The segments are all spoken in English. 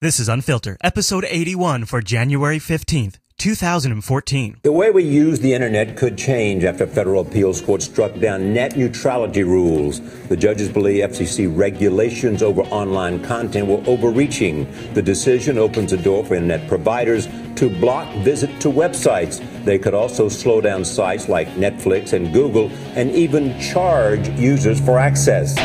This is Unfilter, episode 81 for January 15th, 2014. The way we use the internet could change after federal appeals court struck down net neutrality rules. The judges believe FCC regulations over online content were overreaching. The decision opens the door for internet providers to block visit to websites. They could also slow down sites like Netflix and Google and even charge users for access.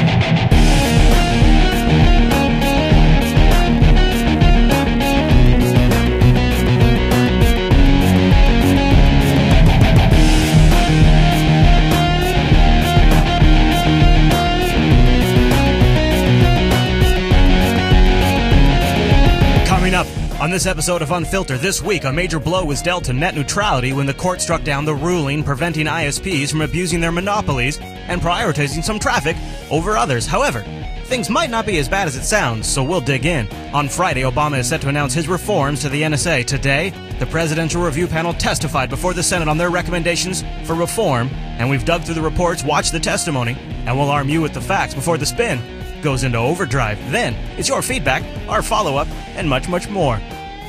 On this episode of Unfilter, this week, a major blow was dealt to net neutrality when the court struck down the ruling preventing ISPs from abusing their monopolies and prioritizing some traffic over others. However, things might not be as bad as it sounds, so we'll dig in. On Friday, Obama is set to announce his reforms to the NSA. Today, the Presidential Review Panel testified before the Senate on their recommendations for reform, and we've dug through the reports, watched the testimony, and we'll arm you with the facts before the spin goes into overdrive. Then, it's your feedback, our follow-up, and much, much more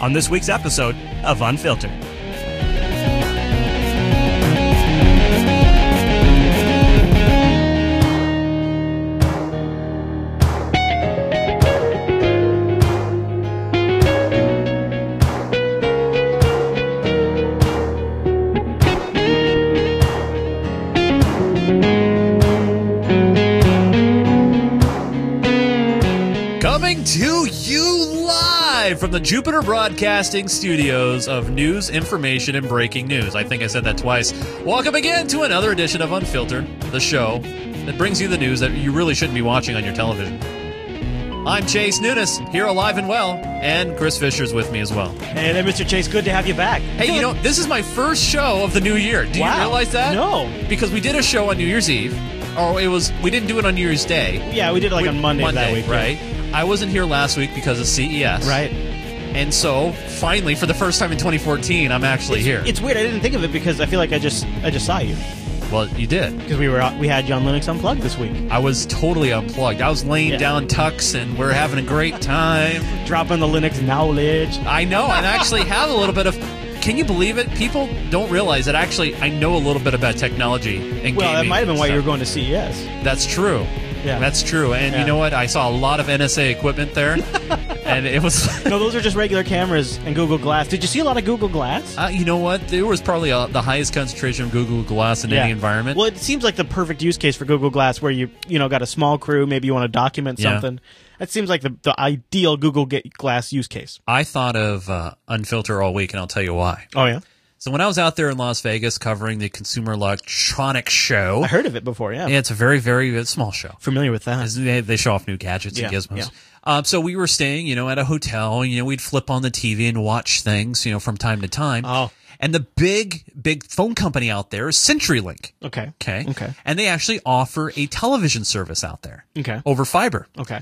on this week's episode of Unfiltered. From the Jupiter Broadcasting Studios of News, Information, and Breaking News. I think I said that twice. Welcome again to another edition of Unfiltered, the show that brings you the news that you really shouldn't be watching on your television. I'm Chase Nunes, here alive and well, and Chris Fisher's with me as well. Hey there, Mr. Chase. Good to have you back. Hey, you know, this is my first show of the new year. Do you realize that? No. Because we did a show on New Year's Eve, or we didn't do it on New Year's Day. Yeah, we did it like on Monday that week. Right. Yeah. I wasn't here last week because of CES. Right. And so, finally, for the first time in 2014, I'm actually here. It's weird. I didn't think of it because I feel like I just saw you. Well, you did. Because we had you on Linux Unplugged this week. I was totally unplugged. I was laying down tucks, and we're having a great time. Dropping the Linux knowledge. I know. And I actually have a little bit of... Can you believe it? People don't realize that actually I know a little bit about technology and gaming. Well, that might have been why you were going to CES. That's true. Yeah. That's true. And you know what? I saw a lot of NSA equipment there. And it was... No, those are just regular cameras and Google Glass. Did you see a lot of Google Glass? You know what? There was probably the highest concentration of Google Glass in any environment. Well, it seems like the perfect use case for Google Glass where you got a small crew, maybe you want to document something. That seems like the ideal Google Glass use case. I thought of Unfilter all week, and I'll tell you why. Oh, yeah? So when I was out there in Las Vegas covering the Consumer Electronics Show... I heard of it before, yeah. It's a very, very small show. Familiar with that. They show off new gadgets and gizmos. Yeah. So we were staying, at a hotel. We'd flip on the TV and watch things, from time to time. Oh. And the big phone company out there is CenturyLink. Okay. And they actually offer a television service out there. Okay. Over fiber. Okay.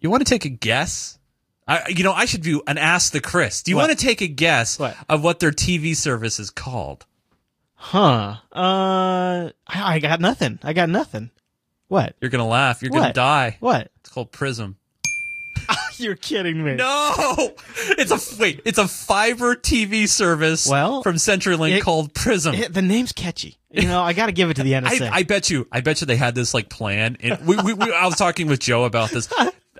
You want to take a guess? I should do an Ask the Chris. Do you want to take a guess of what their TV service is called? Huh. I got nothing. What? You're going to laugh. You're going to die. What? It's called Prism. You're kidding me. No! It's a fiber TV service from CenturyLink called Prism. The name's catchy. I got to give it to the NSA. I bet you they had this plan. And I was talking with Joe about this.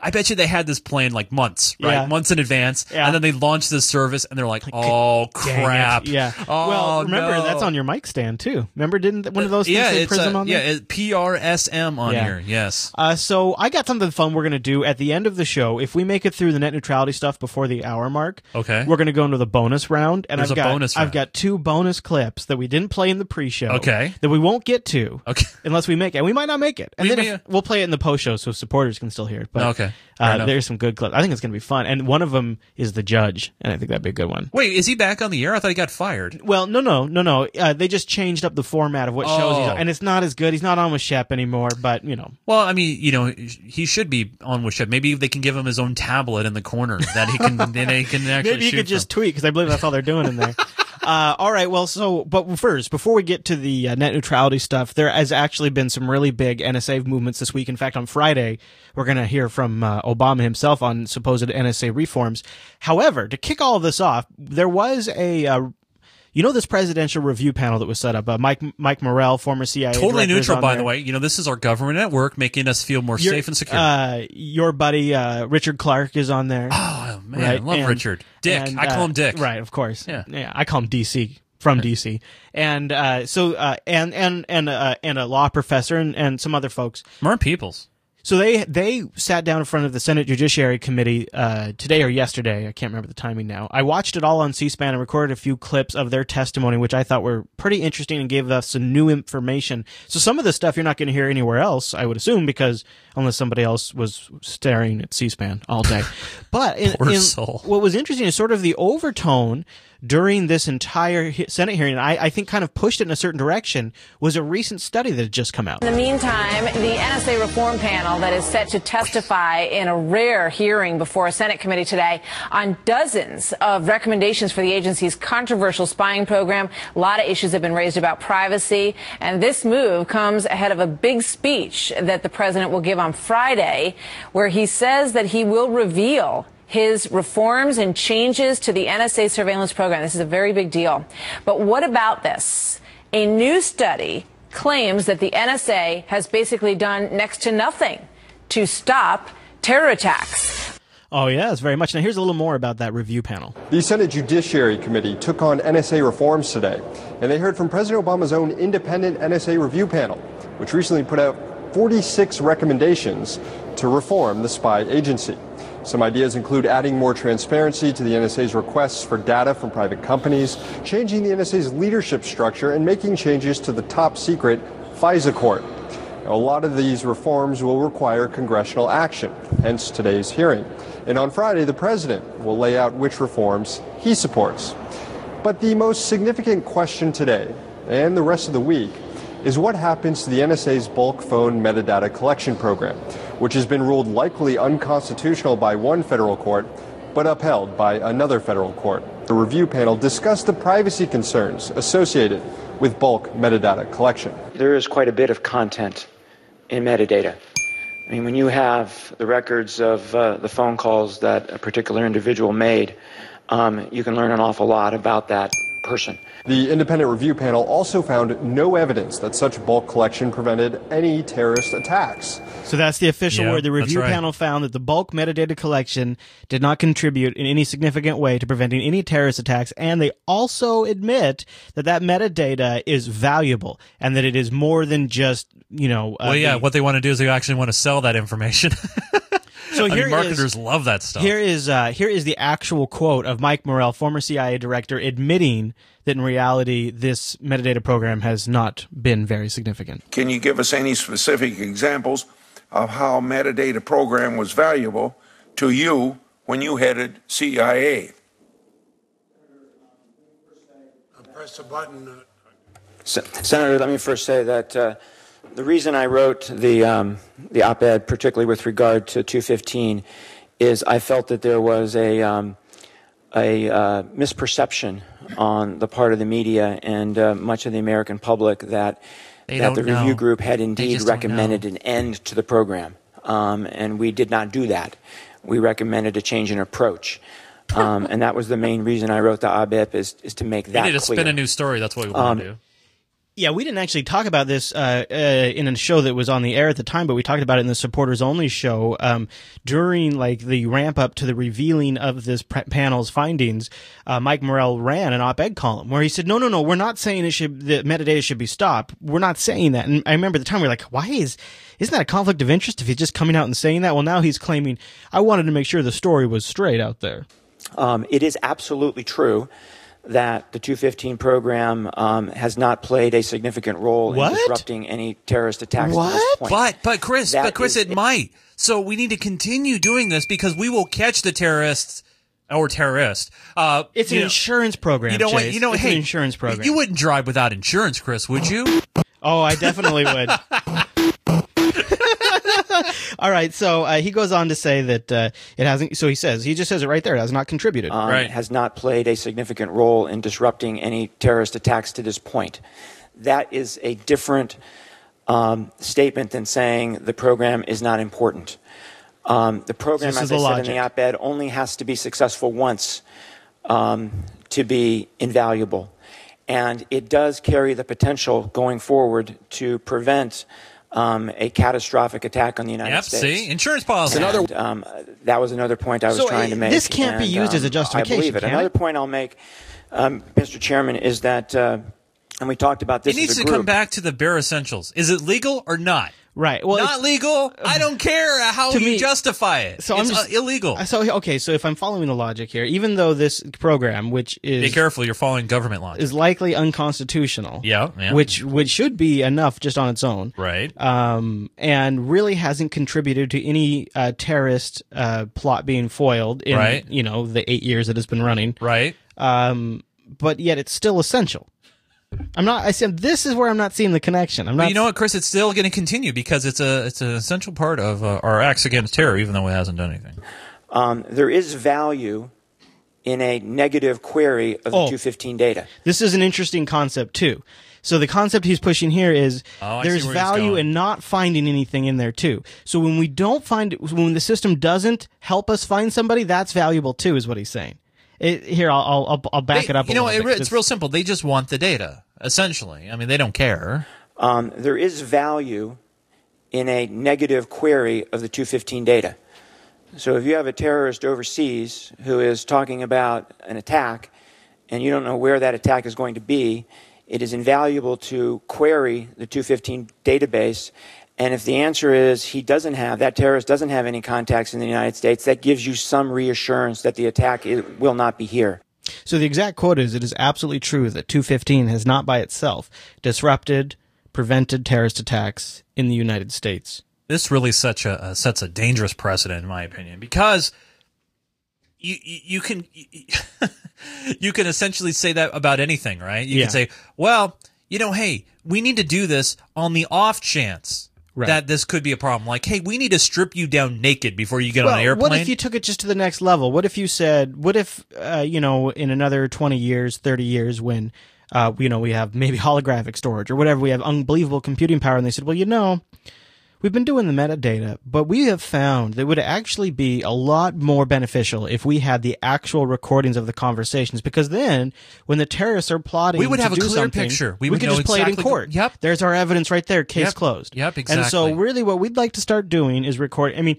I bet you they had this plan months, right? Yeah. Months in advance. Yeah. And then they launched this service and they're like, oh, crap. Yeah. Oh, well, remember, that's on your mic stand too. Remember, didn't one of those things say Prism on there? Yeah, it's PRSM on here. Yes. So I got something fun we're going to do at the end of the show. If we make it through the net neutrality stuff before the hour mark, we're going to go into the bonus round. And I've got two bonus clips that we didn't play in the pre-show that we won't get to unless we make it. And we might not make it. And we'll play it in the post-show so supporters can still hear it. But there's some good clips. I think it's going to be fun. And one of them is the judge, and I think that'd be a good one. Wait, is he back on the air? I thought he got fired. Well, no. They just changed up the format of what shows he's on, and it's not as good. He's not on with Shep anymore, but, Well, I mean, he should be on with Shep. Maybe they can give him his own tablet in the corner that he can actually shoot from. Maybe he could just tweet, because I believe that's all they're doing in there. All right. Well, so, but first, before we get to the net neutrality stuff, there has actually been some really big NSA movements this week. In fact, on Friday, we're going to hear from Obama himself on supposed NSA reforms. However, to kick all of this off, there was a, you know, this presidential review panel that was set up. Mike Morell, former CIA director, totally neutral, by the way. You know, this is our government at work, making us feel more safe and secure. Your buddy Richard Clark is on there. Oh man, right? I love Richard. Dick, I call him Dick. Right, of course. Yeah, I call him DC from DC. And and a law professor and some other folks. More peoples. So they sat down in front of the Senate Judiciary Committee today or yesterday. I can't remember the timing now. I watched it all on C-SPAN and recorded a few clips of their testimony, which I thought were pretty interesting and gave us some new information. So some of the stuff you're not going to hear anywhere else, I would assume, because unless somebody else was staring at C-SPAN all day. But in what was interesting is sort of the overtone during this entire Senate hearing, and I think kind of pushed it in a certain direction, was a recent study that had just come out. In the meantime, the NSA reform panel that is set to testify in a rare hearing before a Senate committee today on dozens of recommendations for the agency's controversial spying program. A lot of issues have been raised about privacy, and this move comes ahead of a big speech that the president will give on Friday, where he says that he will reveal his reforms and changes to the NSA surveillance program. This is a very big deal. But what about this? A new study claims that the NSA has basically done next to nothing to stop terror attacks. Oh, yes, very much. Now, here's a little more about that review panel. The Senate Judiciary Committee took on NSA reforms today, and they heard from President Obama's own independent NSA review panel, which recently put out 46 recommendations to reform the spy agency. Some ideas include adding more transparency to the NSA's requests for data from private companies, changing the NSA's leadership structure, and making changes to the top secret FISA court. Now, a lot of these reforms will require congressional action, hence today's hearing. And on Friday, the president will lay out which reforms he supports. But the most significant question today and the rest of the week is what happens to the NSA's bulk phone metadata collection program, which has been ruled likely unconstitutional by one federal court, but upheld by another federal court. The review panel discussed the privacy concerns associated with bulk metadata collection. There is quite a bit of content in metadata. I mean, when you have the records of the phone calls that a particular individual made, you can learn an awful lot about that person. The independent review panel also found no evidence that such bulk collection prevented any terrorist attacks. So that's the official word. The review panel found that the bulk metadata collection did not contribute in any significant way to preventing any terrorist attacks, and they also admit that that metadata is valuable and that it is more than just, you know... well, yeah, what they want to do is they actually want to sell that information. So here marketers love that stuff. Here is the actual quote of Mike Morell, former CIA director, admitting that in reality this metadata program has not been very significant. Can you give us any specific examples of how metadata program was valuable to you when you headed CIA? I'll press a button. Senator, let me first say that... the reason I wrote the op-ed, particularly with regard to 215, is I felt that there was a misperception on the part of the media and much of the American public that the review group had indeed recommended an end to the program, and we did not do that. We recommended a change in approach. And that was the main reason I wrote the op-ed, is to make that clear. We need to spin a new story. That's what we want to do. Yeah, we didn't actually talk about this in a show that was on the air at the time, but we talked about it in the Supporters Only show during like the ramp up to the revealing of this panel's findings. Mike Morell ran an op-ed column where he said, "No, we're not saying that metadata should be stopped. We're not saying that." And I remember at the time we were like, "Why isn't that a conflict of interest if he's just coming out and saying that?" Well, now he's claiming, "I wanted to make sure the story was straight out there." It is absolutely true that the 215 program has not played a significant role in disrupting any terrorist attacks at this point. But Chris, it might. So we need to continue doing this because we will catch the terrorists or terrorist. It's an insurance program. You know what? You know, it's an insurance program. You wouldn't drive without insurance, Chris, would you? Oh, I definitely would. All right. So he goes on to say that it hasn't. So he says, he just says it right there. It has not contributed. Right. Has not played a significant role in disrupting any terrorist attacks to this point. That is a different statement than saying the program is not important. The program, as I said in the op-ed, only has to be successful once to be invaluable. And it does carry the potential going forward to prevent a catastrophic attack on the United States. See? Insurance policy. And, that was another point I was trying to make. This can't be used as a justification, I believe it. Another point I'll make, Mr. Chairman, is that and we talked about this. It needs to come back to the bare essentials. Is it legal or not? Right. Well, not legal. I don't care how you justify it. So it's illegal. So if I'm following the logic here, even though this program, which is be careful, you're following government logic, is likely unconstitutional. Yeah. Which should be enough just on its own. Right. And really hasn't contributed to any terrorist plot being foiled in the 8 years that it's been running. Right. But yet it's still essential. I said this is where I'm not seeing the connection. Well, you know what, Chris? It's still going to continue because it's an essential part of our acts against terror, even though it hasn't done anything. There is value in a negative query of the 215 data. This is an interesting concept too. So the concept he's pushing here is there's value in not finding anything in there too. So when we don't find it, when the system doesn't help us find somebody, that's valuable too, is what he's saying. I'll back it up. It's real simple. They just want the data, essentially. I mean, they don't care. There is value in a negative query of the 215 data. So if you have a terrorist overseas who is talking about an attack and you don't know where that attack is going to be, it is invaluable to query the 215 database. And if the answer is that terrorist doesn't have any contacts in the United States, that gives you some reassurance that the attack will not be here. So the exact quote is, it is absolutely true that 215 has not by itself disrupted, prevented terrorist attacks in the United States. This really sets a dangerous precedent, in my opinion, because you can essentially say that about anything, right? You can say, well, hey, we need to do this on the off chance. Right. That this could be a problem. Like, hey, we need to strip you down naked before you get on an airplane. What if you took it just to the next level? What if you said, in another 20 years, 30 years, when, we have maybe holographic storage or whatever, we have unbelievable computing power, and they said, well, we've been doing the metadata, but we have found that it would actually be a lot more beneficial if we had the actual recordings of the conversations, because then when the terrorists are plotting, we would have a clear picture. We could just play it in court. Yep. There's our evidence right there. Case closed. Yep, exactly. And so really what we'd like to start doing is record. I mean,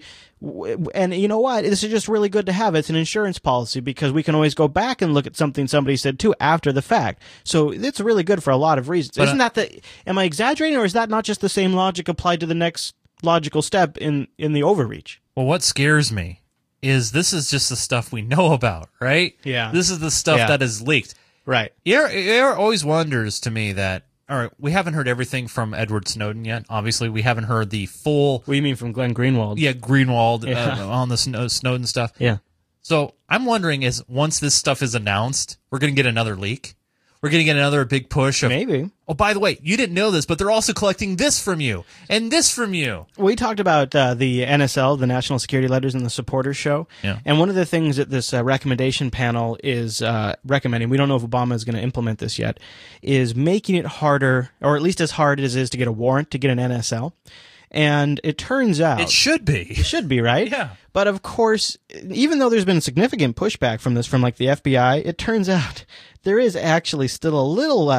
and you know what? This is just really good to have. It's an insurance policy because we can always go back and look at something somebody said too after the fact. So it's really good for a lot of reasons. But, am I exaggerating, or is that not just the same logic applied to the next logical step in the overreach? Well, what scares me is this is just the stuff we know about, right? Yeah. This is the stuff that is leaked. Right. It always wonders to me that, all right, we haven't heard everything from Edward Snowden yet. Obviously, we haven't heard the full... What do you mean from Glenn Greenwald? Yeah, Greenwald on the Snowden stuff. Yeah. So I'm wondering is once this stuff is announced, we're going to get another leak. We're going to get another big push of... Maybe. Oh, by the way, you didn't know this, but they're also collecting this from you and this from you. We talked about the NSL, the National Security Letters, and the Supporters Show. Yeah. And one of the things that this recommendation panel is recommending, we don't know if Obama is going to implement this yet, is making it harder, or at least as hard as it is to get a warrant to get an NSL. And it turns out... It should be. It should be, right? Yeah. But of course, even though there's been significant pushback from this from like the FBI, it turns out... There is actually still a little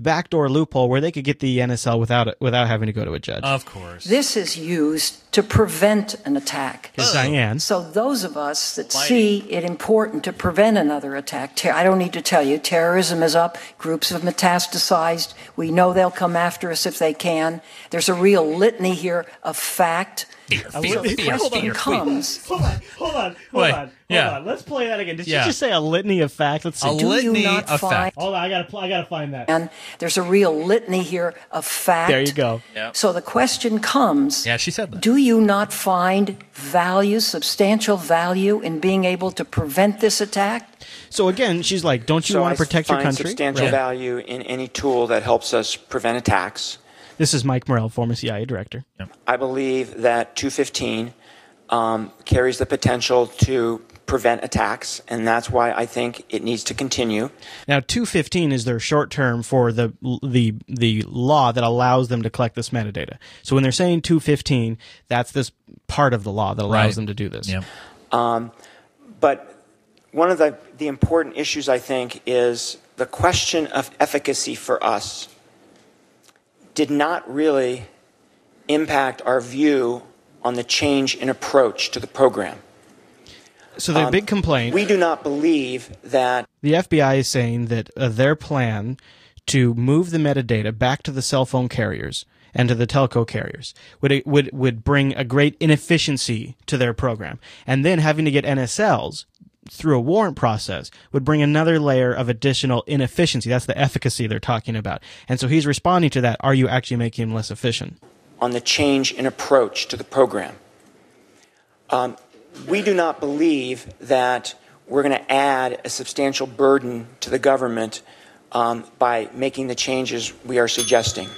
backdoor loophole where they could get the NSL without having to go to a judge. Of course. This is used to prevent an attack. Dianne. So those of us that see it important to prevent another attack, I don't need to tell you, terrorism is up, groups have metastasized, we know they'll come after us if they can. There's a real litany here of fact. Hold on. Yeah. Let's play that again. Did you just say a litany of facts? Let's see. A litany of facts. Hold on, I gotta find that. And there's a real litany here of facts. There you go. Yep. So the question comes. Yeah, she said that. Do you not find value, substantial value, in being able to prevent this attack? So again, she's like, don't you want to protect your country? Substantial value in any tool that helps us prevent attacks. This is Mike Morell, former CIA director. Yeah. I believe that 215 carries the potential to prevent attacks, and that's why I think it needs to continue. Now, 215 is their short term for the law that allows them to collect this metadata. So when they're saying 215, that's this part of the law that allows them to do this. Yeah. But one of the important issues, I think, is the question of efficacy for us did not really impact our view on the change in approach to the program. So the big complaint... We do not believe that... The FBI is saying that their plan to move the metadata back to the cell phone carriers and to the telco carriers would bring a great inefficiency to their program. And then having to get NSLs through a warrant process would bring another layer of additional inefficiency. That's the efficacy they're talking about. And so he's responding to that. Are you actually making him less efficient? On the change in approach to the program. We do not believe that we're going to add a substantial burden to the government by making the changes we are suggesting.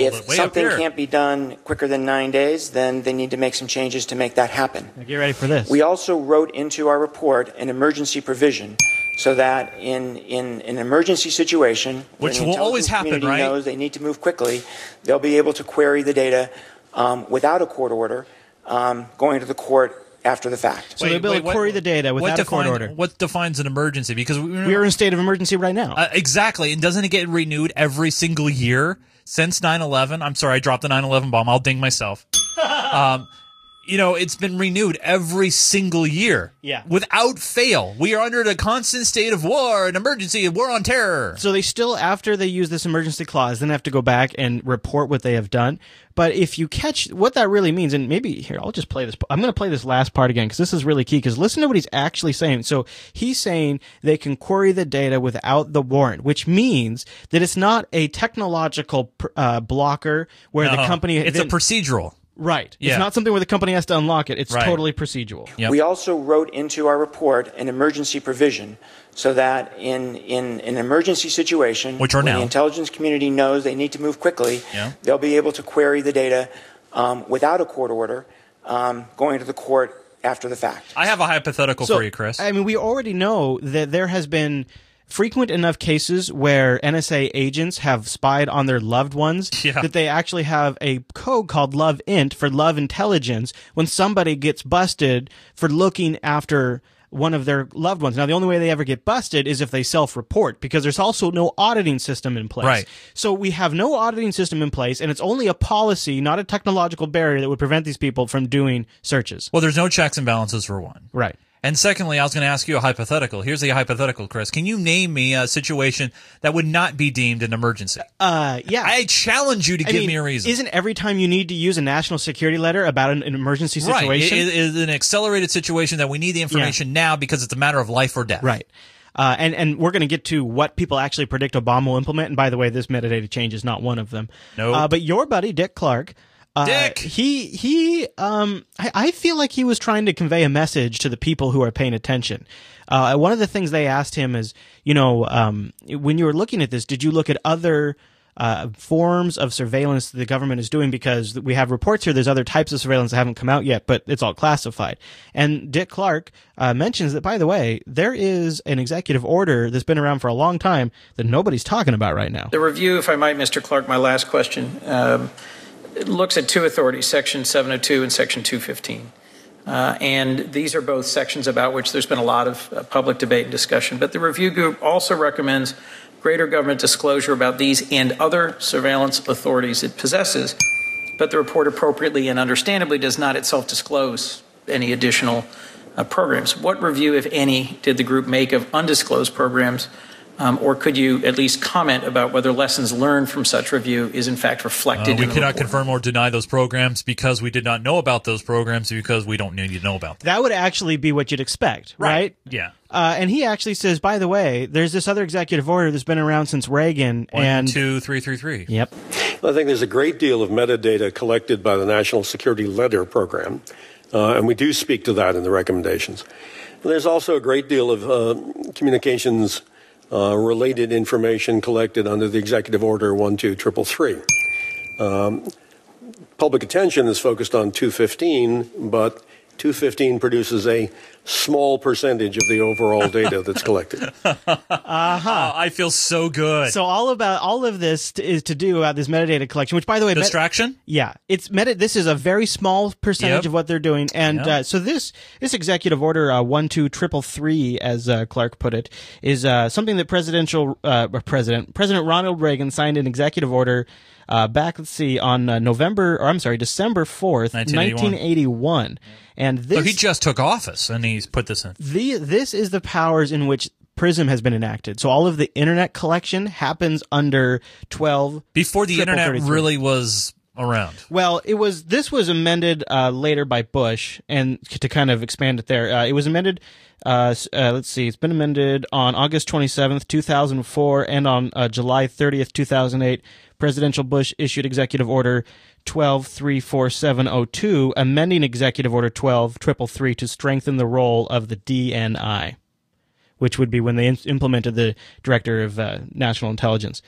If something can't be done quicker than 9 days, then they need to make some changes to make that happen. Now get ready for this. We also wrote into our report an emergency provision so that in an emergency situation, which will always happen, right? Knows they need to move quickly, they'll be able to query the data without a court order, going to the court after the fact. So wait, they'll be able to query the data without a court order. What defines an emergency? Because we're in a state of emergency right now. Exactly. And doesn't it get renewed every single year? Since 9/11, I'm sorry, I dropped the 9/11 bomb. I'll ding myself. You know, it's been renewed every single year, without fail. We are under a constant state of war, an emergency, a war on terror. So they still, after they use this emergency clause, then have to go back and report what they have done. But if you catch what that really means, and maybe here, I'll just play this. I'm going to play this last part again because this is really key. Because listen to what he's actually saying. So he's saying they can query the data without the warrant, which means that it's not a technological blocker where the company. It's a procedural. Right. Yeah. It's not something where the company has to unlock it. It's totally procedural. Yep. We also wrote into our report an emergency provision so that in an emergency situation, which when the intelligence community knows they need to move quickly, they'll be able to query the data without a court order, going to the court after the fact. I have a hypothetical for you, Chris. I mean, we already know that there has been frequent enough cases where NSA agents have spied on their loved ones that they actually have a code called LoveInt for love intelligence when somebody gets busted for looking after one of their loved ones. Now, the only way they ever get busted is if they self-report because there's also no auditing system in place. Right. So we have no auditing system in place, and it's only a policy, not a technological barrier that would prevent these people from doing searches. Well, there's no checks and balances for one. Right. And secondly, I was going to ask you a hypothetical. Here's a hypothetical, Chris. Can you name me a situation that would not be deemed an emergency? Yeah. I challenge you to give me a reason. Isn't every time you need to use a national security letter about an emergency situation? Right. It is an accelerated situation that we need the information now because it's a matter of life or death. Right. And we're going to get to what people actually predict Obama will implement. And by the way, this metadata change is not one of them. No. But your buddy, Dick Clark... I feel like he was trying to convey a message to the people who are paying attention. One of the things they asked him is, you know, when you were looking at this, did you look at other forms of surveillance that the government is doing? Because we have reports here, there's other types of surveillance that haven't come out yet, but it's all classified. And Dick Clark mentions that, by the way, there is an executive order that's been around for a long time that nobody's talking about right now. The review, if I might, Mr. Clark, my last question, it looks at two authorities, Section 702 and Section 215. And these are both sections about which there's been a lot of public debate and discussion. But the review group also recommends greater government disclosure about these and other surveillance authorities it possesses. But the report appropriately and understandably does not itself disclose any additional programs. What review, if any, did the group make of undisclosed programs? Or could you at least comment about whether lessons learned from such review is in fact reflected in the report? We cannot confirm or deny those programs because we did not know about those programs because we don't need to know about them. That would actually be what you'd expect, right? Yeah. And he actually says, by the way, there's this other executive order that's been around since Reagan. 12333. Yep. Well, I think there's a great deal of metadata collected by the National Security Letter Program, and we do speak to that in the recommendations. And there's also a great deal of communications related information collected under the Executive Order 12333. Public attention is focused on 215, but 215 produces a small percentage of the overall data that's collected. Oh, I feel so good. So all of this is to do about this metadata collection, which, by the way, distraction. This is a very small percentage of what they're doing, and so this executive order 12333, as Clark put it, is something that President Ronald Reagan signed an executive order back, let's see, on December 4th, 1981. And this, so he just took office and he's put this in. This is the powers in which Prism has been enacted. So all of the internet collection happens under 12. Before the internet really was around. Well, this was amended later by Bush, and to kind of expand it there, it was amended. Let's see, it's been amended on August 27th, 2004, and on July 30th, 2008. Presidential Bush issued Executive Order 12-34702, amending Executive Order 12-333 to strengthen the role of the DNI, which would be when they implemented the Director of National Intelligence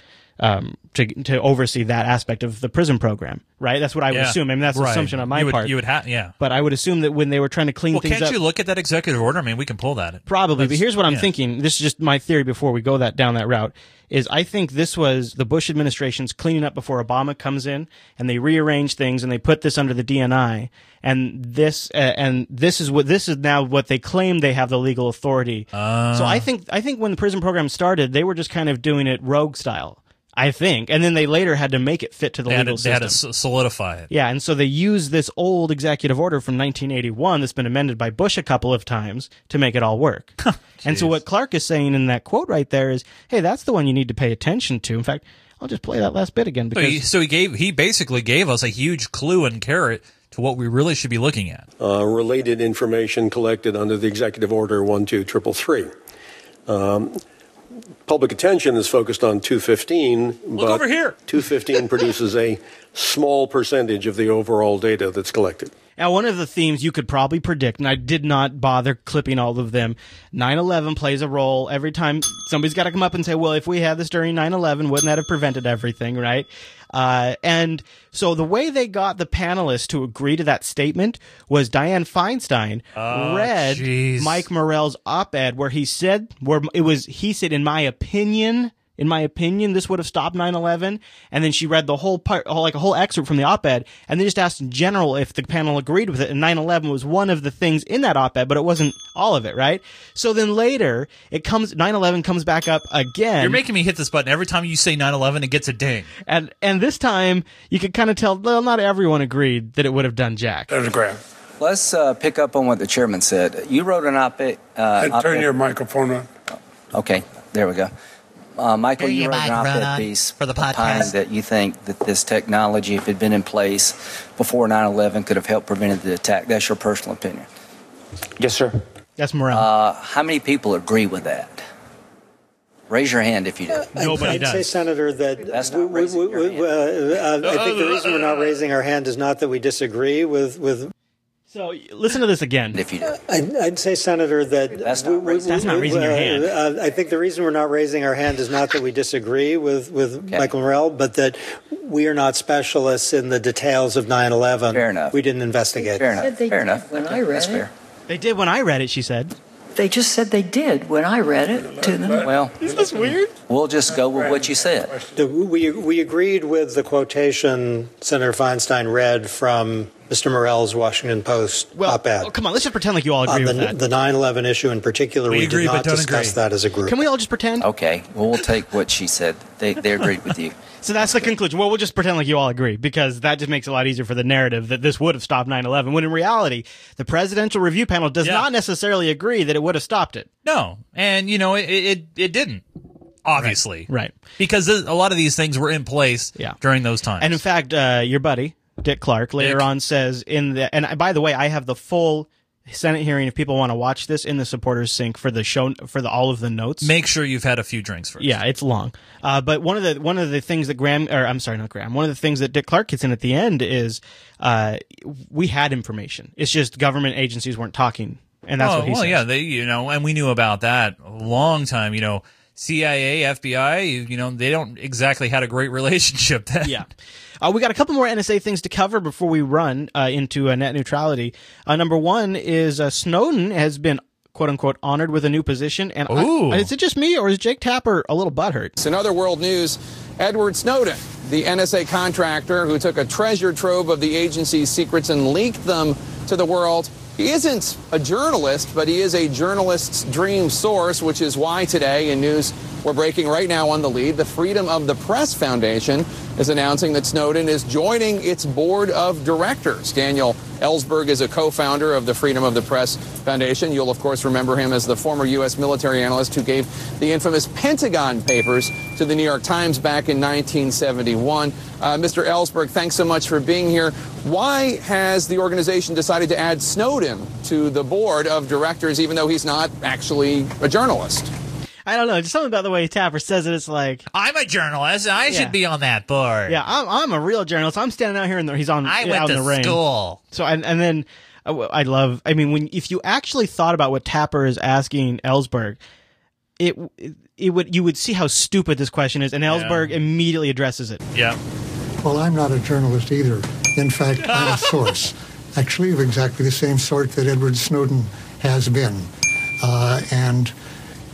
to oversee that aspect of the PRISM program, right? That's what I would assume. I mean, that's an assumption on my part. You would have, but I would assume that when they were trying to clean things up. Well, can't you look at that executive order? I mean, we can pull that. Probably, but here's what I'm thinking. This is just my theory before we go down that route, is I think this was the Bush administration's cleaning up before Obama comes in, and they rearrange things, and they put this under the DNI, and this is now what they claim they have the legal authority. So I think when the PRISM program started, they were just kind of doing it rogue style. I think, and then they later had to make it fit to the legal system. They had to solidify it. Yeah, and so they used this old executive order from 1981 that's been amended by Bush a couple of times to make it all work. And so what Clark is saying in that quote right there is, hey, that's the one you need to pay attention to. In fact, I'll just play that last bit again. Because he basically gave us a huge clue and carrot to what we really should be looking at. Related information collected under the Executive Order 12333. Public attention is focused on 215, but 215 produces a small percentage of the overall data that's collected. Now, one of the themes you could probably predict, and I did not bother clipping all of them, 9/11 plays a role. Every time somebody's got to come up and say, well, if we had this during 9/11, wouldn't that have prevented everything, right? And so the way they got the panelists to agree to that statement was Dianne Feinstein read Mike Morell's op-ed where he said, in my opinion, this would have stopped 9/11. And then she read the whole part, like a whole excerpt from the op-ed, and they just asked in general if the panel agreed with it. And 9/11 was one of the things in that op-ed, but it wasn't all of it, right? So then later, 9/11 comes back up again. You're making me hit this button every time you say 9/11. It gets a ding. And this time you could kind of tell, well, not everyone agreed that it would have done jack. There's a grab. Let's pick up on what the chairman said. You wrote an op-ed. Turn your microphone on. Okay, there we go. Michael, you wrote an op-ed piece for the podcast that you think that this technology, if it had been in place before 9/11, could have helped prevent the attack. That's your personal opinion. Yes, sir. That's Morell. How many people agree with that? Raise your hand if you do. Nobody does. I'd say, Senator, that I think the reason we're not raising our hand is not that we disagree with. So listen to this again. If you do. I'd say, Senator, that that's not raising your hand. I think the reason we're not raising our hand is not that we disagree with Michael Morell, but that we are not specialists in the details of 9/11. Fair enough. We didn't investigate. Fair enough. Fair enough. When I read that's fair. They did when I read it. She said. They just said they did when I read it to them. Well, isn't this weird? We'll just go with what you said. We agreed with the quotation Senator Feinstein read from Mr. Morell's Washington Post op-ed. Oh, come on, let's just pretend like you all agree with that. The 9/11 issue in particular, we did not discuss that as a group. Can we all just pretend? Okay, well, we'll take what she said. They agreed with you. So that's the conclusion. Well, we'll just pretend like you all agree, because that just makes it a lot easier for the narrative that this would have stopped 9/11, when in reality, the Presidential Review Panel does not necessarily agree that it would have stopped it. No, and, you know, it didn't. Obviously. Right. Because a lot of these things were in place during those times. And in fact, your buddy Dick Clark later on says in the, and by the way, I have the full Senate hearing if people want to watch this in the supporters sync for the show, for the all of the notes. Make sure you've had a few drinks first. Yeah, it's long. But one of the things that one of the things that Dick Clark gets in at the end is we had information. It's just government agencies weren't talking, and that's what he says. Well, yeah, and we knew about that a long time, you know. CIA, FBI, you know, they don't exactly had a great relationship then. Yeah. We got a couple more NSA things to cover before we run into net neutrality. Number one is Snowden has been, quote-unquote, honored with a new position. And is it just me, or is Jake Tapper a little butthurt? In other world news, Edward Snowden, the NSA contractor who took a treasure trove of the agency's secrets and leaked them to the world, he isn't a journalist, but he is a journalist's dream source, which is why today in news we're breaking right now on The Lead, the Freedom of the Press Foundation is announcing that Snowden is joining its board of directors. Daniel Ellsberg is a co-founder of the Freedom of the Press Foundation. You'll, of course, remember him as the former U.S. military analyst who gave the infamous Pentagon Papers to the New York Times back in 1971. Mr. Ellsberg, thanks so much for being here. Why has the organization decided to add Snowden to the board of directors, even though he's not actually a journalist? I don't know. Just something about the way Tapper says it. It's like, I'm a journalist. I should be on that board. Yeah, I'm a real journalist. I'm standing out here, and he's on. I went out to in the school. Rain. So and then I love. I mean, when if you actually thought about what Tapper is asking Ellsberg, it would you would see how stupid this question is, and Ellsberg immediately addresses it. Yeah. Well, I'm not a journalist either. In fact, I'm a source, actually of exactly the same sort that Edward Snowden has been, and.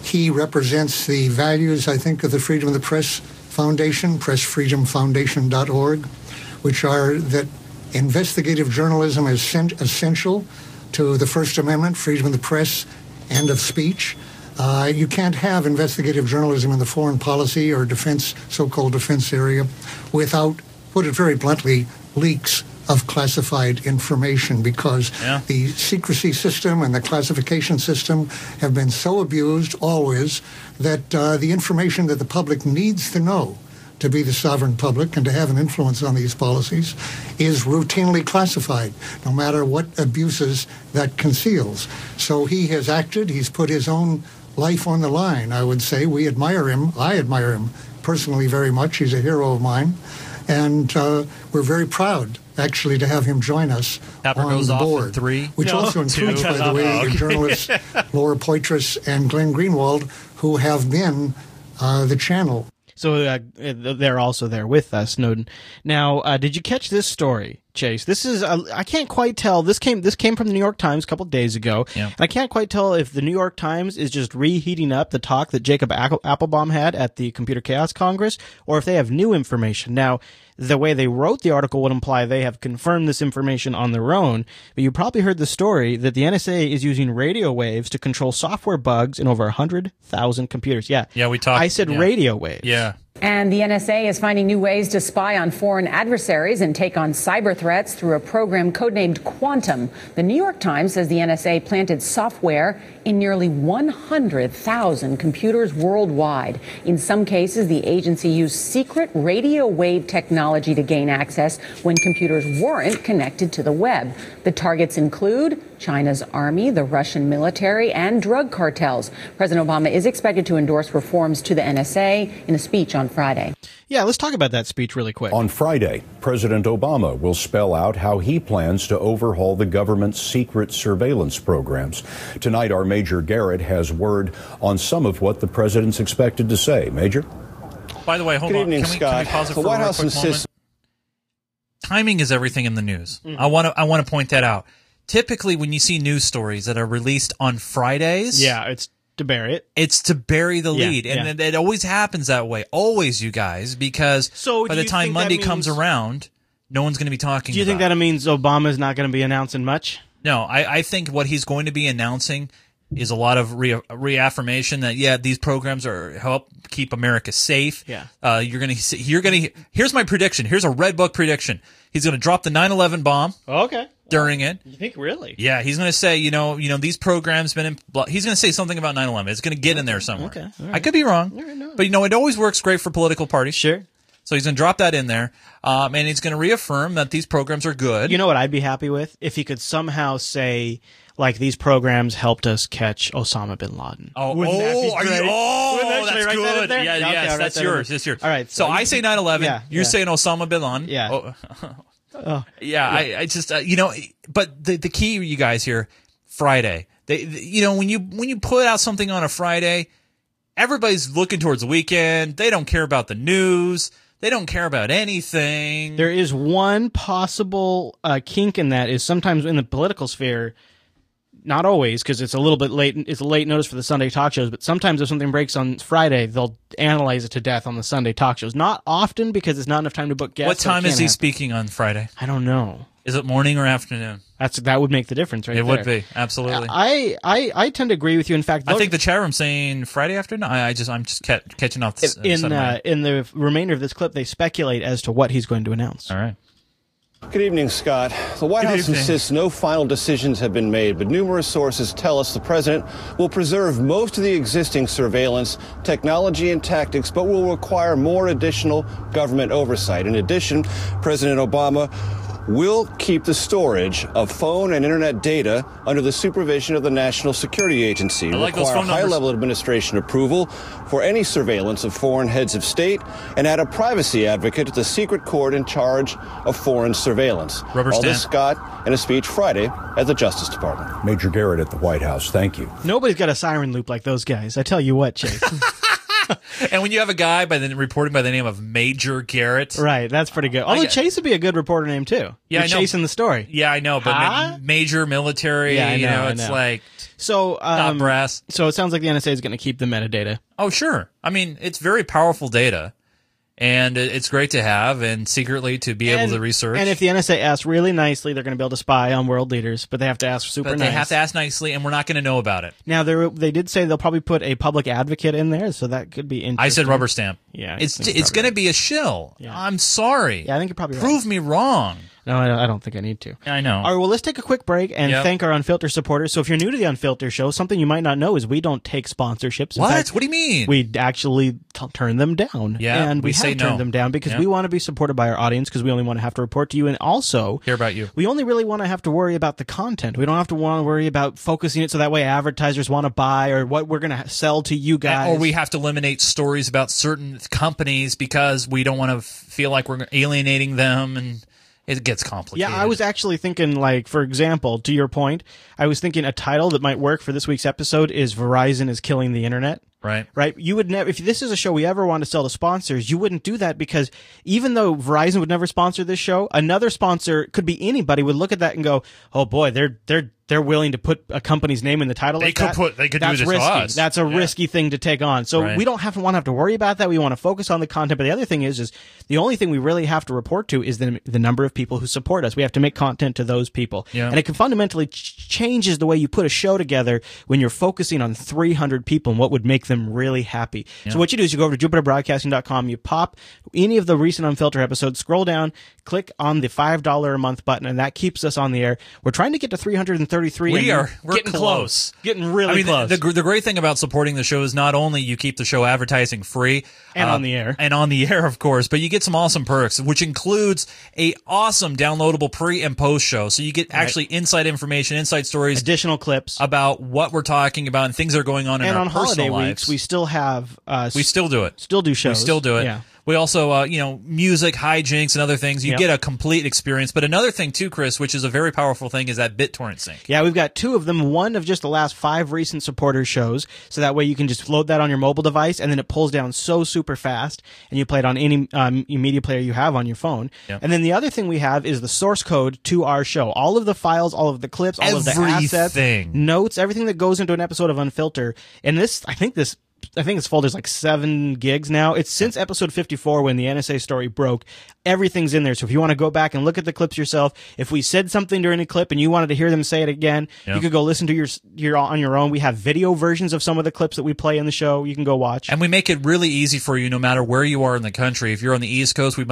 He represents the values, I think, of the Freedom of the Press Foundation, pressfreedomfoundation.org, which are that investigative journalism is essential to the First Amendment, freedom of the press and of speech. You can't have investigative journalism in the foreign policy or defense, so-called defense area, without, put it very bluntly, leaks of classified information, because the secrecy system and the classification system have been so abused always that the information that the public needs to know to be the sovereign public and to have an influence on these policies is routinely classified, no matter what abuses that conceals. So he has acted. He's put his own life on the line, I would say. We admire him. I admire him personally very much. He's a hero of mine. And we're very proud, actually, to have him join us on the board, which also includes, by the way, journalists Laura Poitras and Glenn Greenwald, who have been the channel. So they're also there with us, Snowden. Now, did you catch this story, Chase? This is I can't quite tell. This came from the New York Times a couple of days ago. Yeah. And I can't quite tell if the New York Times is just reheating up the talk that Jacob Applebaum had at the Computer Chaos Congress, or if they have new information. Now, the way they wrote the article would imply they have confirmed this information on their own, but you probably heard the story that the NSA is using radio waves to control software bugs in over 100,000 computers. Yeah. Yeah, we talked. I said radio waves. Yeah. And the NSA is finding new ways to spy on foreign adversaries and take on cyber threats through a program codenamed Quantum. The New York Times says the NSA planted software in nearly 100,000 computers worldwide. In some cases, the agency used secret radio wave technology to gain access when computers weren't connected to the web. The targets include China's army, the Russian military, and drug cartels. President Obama is expected to endorse reforms to the NSA in a speech on Friday. Yeah, let's talk about that speech really quick. On Friday, President Obama will spell out how he plans to overhaul the government's secret surveillance programs. Tonight, our Major Garrett has word on some of what the president's expected to say. Major? By the way, hold on. Good evening, Scott. Can we pause it for a quick moment? Timing is everything in the news. I want to point that out. Typically, when you see news stories that are released on Fridays, it's to bury it. It's to bury the lead, and it always happens that way. Always, you guys, because by the time Monday comes around, no one's going to be talking. Do you think that means Obama's not going to be announcing much? No, I think what he's going to be announcing is a lot of reaffirmation that these programs are help keep America safe. Yeah, you're gonna. Here's my prediction. Here's a Red Book prediction. He's going to drop the 9/11 bomb. Okay. During it. You think really? Yeah, he's going to say, you know, these programs been in he's going to say something about 9/11. It's going to get in there somewhere. Okay. Right. I could be wrong. Right, no. But you know, it always works great for political parties. Sure. So he's going to drop that in there. And he's going to reaffirm that these programs are good. You know what I'd be happy with? If he could somehow say, like, these programs helped us catch Osama bin Laden. That's good. That's yours. That's yours. All right. So I say 9/11. Yeah, you're saying Osama bin Laden. Yeah. I just you know, but the key, you guys, here, Friday. You know, when you put out something on a Friday, everybody's looking towards the weekend. They don't care about the news. They don't care about anything. There is one possible kink in that is sometimes in the political sphere, not always because it's a little bit late. It's a late notice for the Sunday talk shows, but sometimes if something breaks on Friday, they'll analyze it to death on the Sunday talk shows. Not often because it's not enough time to book guests. What time is he speaking on Friday? I don't know. Is it morning or afternoon? That would make the difference, right? It would be, absolutely. I tend to agree with you. In fact, I think the chat room's saying Friday afternoon. I'm just catching off. In the remainder of this clip, they speculate as to what he's going to announce. All right. Good evening, Scott. The White House insists no final decisions have been made, but numerous sources tell us the president will preserve most of the existing surveillance, technology, and tactics, but will require more additional government oversight. In addition, President Obama will keep the storage of phone and internet data under the supervision of the National Security Agency. Require high-level administration approval for any surveillance of foreign heads of state, and add a privacy advocate to the secret court in charge of foreign surveillance. All this, Scott, in a speech Friday at the Justice Department. Major Garrett at the White House. Thank you. Nobody's got a siren loop like those guys. I tell you what, Jake. And when you have a guy reporting by the name of Major Garrett. Right, that's pretty good. Although Chase would be a good reporter name, too. Yeah, I know. Chase in the story. Yeah, I know, but major military, yeah, I know, you know, it's like top brass. So it sounds like the NSA is going to keep the metadata. Oh, sure. I mean, it's very powerful data, and it's great to have and secretly to be able to research. And if the NSA asks really nicely, they're going to be able to spy on world leaders, but they have to ask super nicely. They have to ask nicely, and we're not going to know about it. Now, they did say they'll probably put a public advocate in there, so that could be interesting. I said rubber stamp. Yeah. It's going to be a shill. Yeah. I'm sorry. Yeah, I think you're probably right. Prove me wrong. No, I don't think I need to. I know. All right, well, let's take a quick break and thank our Unfilter supporters. So if you're new to the Unfilter show, something you might not know is we don't take sponsorships. What? In fact, what do you mean? We actually turn them down. Yeah, and we say no. Turn them down because we want to be supported by our audience because we only want to have to report to you and also hear about you. We only really want to have to worry about the content. We don't have to want to worry about focusing it so that way advertisers want to buy or what we're going to sell to you guys. Or we have to eliminate stories about certain companies because we don't want to feel like we're alienating them and... It gets complicated. Yeah, I was actually thinking, like, for example, to your point, I was thinking a title that might work for this week's episode is Verizon is Killing the Internet. Right. Right. You would never, if this is a show we ever want to sell to sponsors, you wouldn't do that because even though Verizon would never sponsor this show, another sponsor, could be anybody, would look at that and go, oh boy, they're willing to put a company's name in the title. They could do this to us. That's a risky thing to take on. So we don't have to worry about that. We want to focus on the content. But the other thing is the only thing we really have to report to is the number of people who support us. We have to make content to those people. Yeah. And it can fundamentally changes the way you put a show together when you're focusing on 300 people and what would make them really happy. Yeah. So what you do is you go over to JupiterBroadcasting.com, you pop any of the recent Unfilter episodes, scroll down, click on the $5 a month button, and that keeps us on the air. We're trying to get to 333. We're getting close. Getting really close. The great thing about supporting the show is not only you keep the show advertising free. And on the air. And on the air, of course. But you get some awesome perks, which includes a awesome downloadable pre and post show. So you get actually inside information, inside stories. Additional clips. About what we're talking about and things that are going on in our personal lives. We still have we still do it. Still do shows. We still do it. Yeah. We also you know, music, hijinks, and other things. You get a complete experience. But another thing too, Chris, which is a very powerful thing, is that BitTorrent sync. Yeah, we've got two of them. One of just the last 5 recent supporter shows. So that way you can just load that on your mobile device, and then it pulls down so super fast, and you play it on any media player you have on your phone. Yeah. And then the other thing we have is the source code to our show. All of the files, all of the clips, all of the assets, notes, everything that goes into an episode of Unfilter. And this, I think this folder's like 7 gigs now. It's since episode 54 when the NSA story broke. Everything's in there. So if you want to go back and look at the clips yourself, if we said something during a clip and you wanted to hear them say it again, you could go listen to your on your own. We have video versions of some of the clips that we play in the show. You can go watch. And we make it really easy for you no matter where you are in the country. If you're on the East Coast, we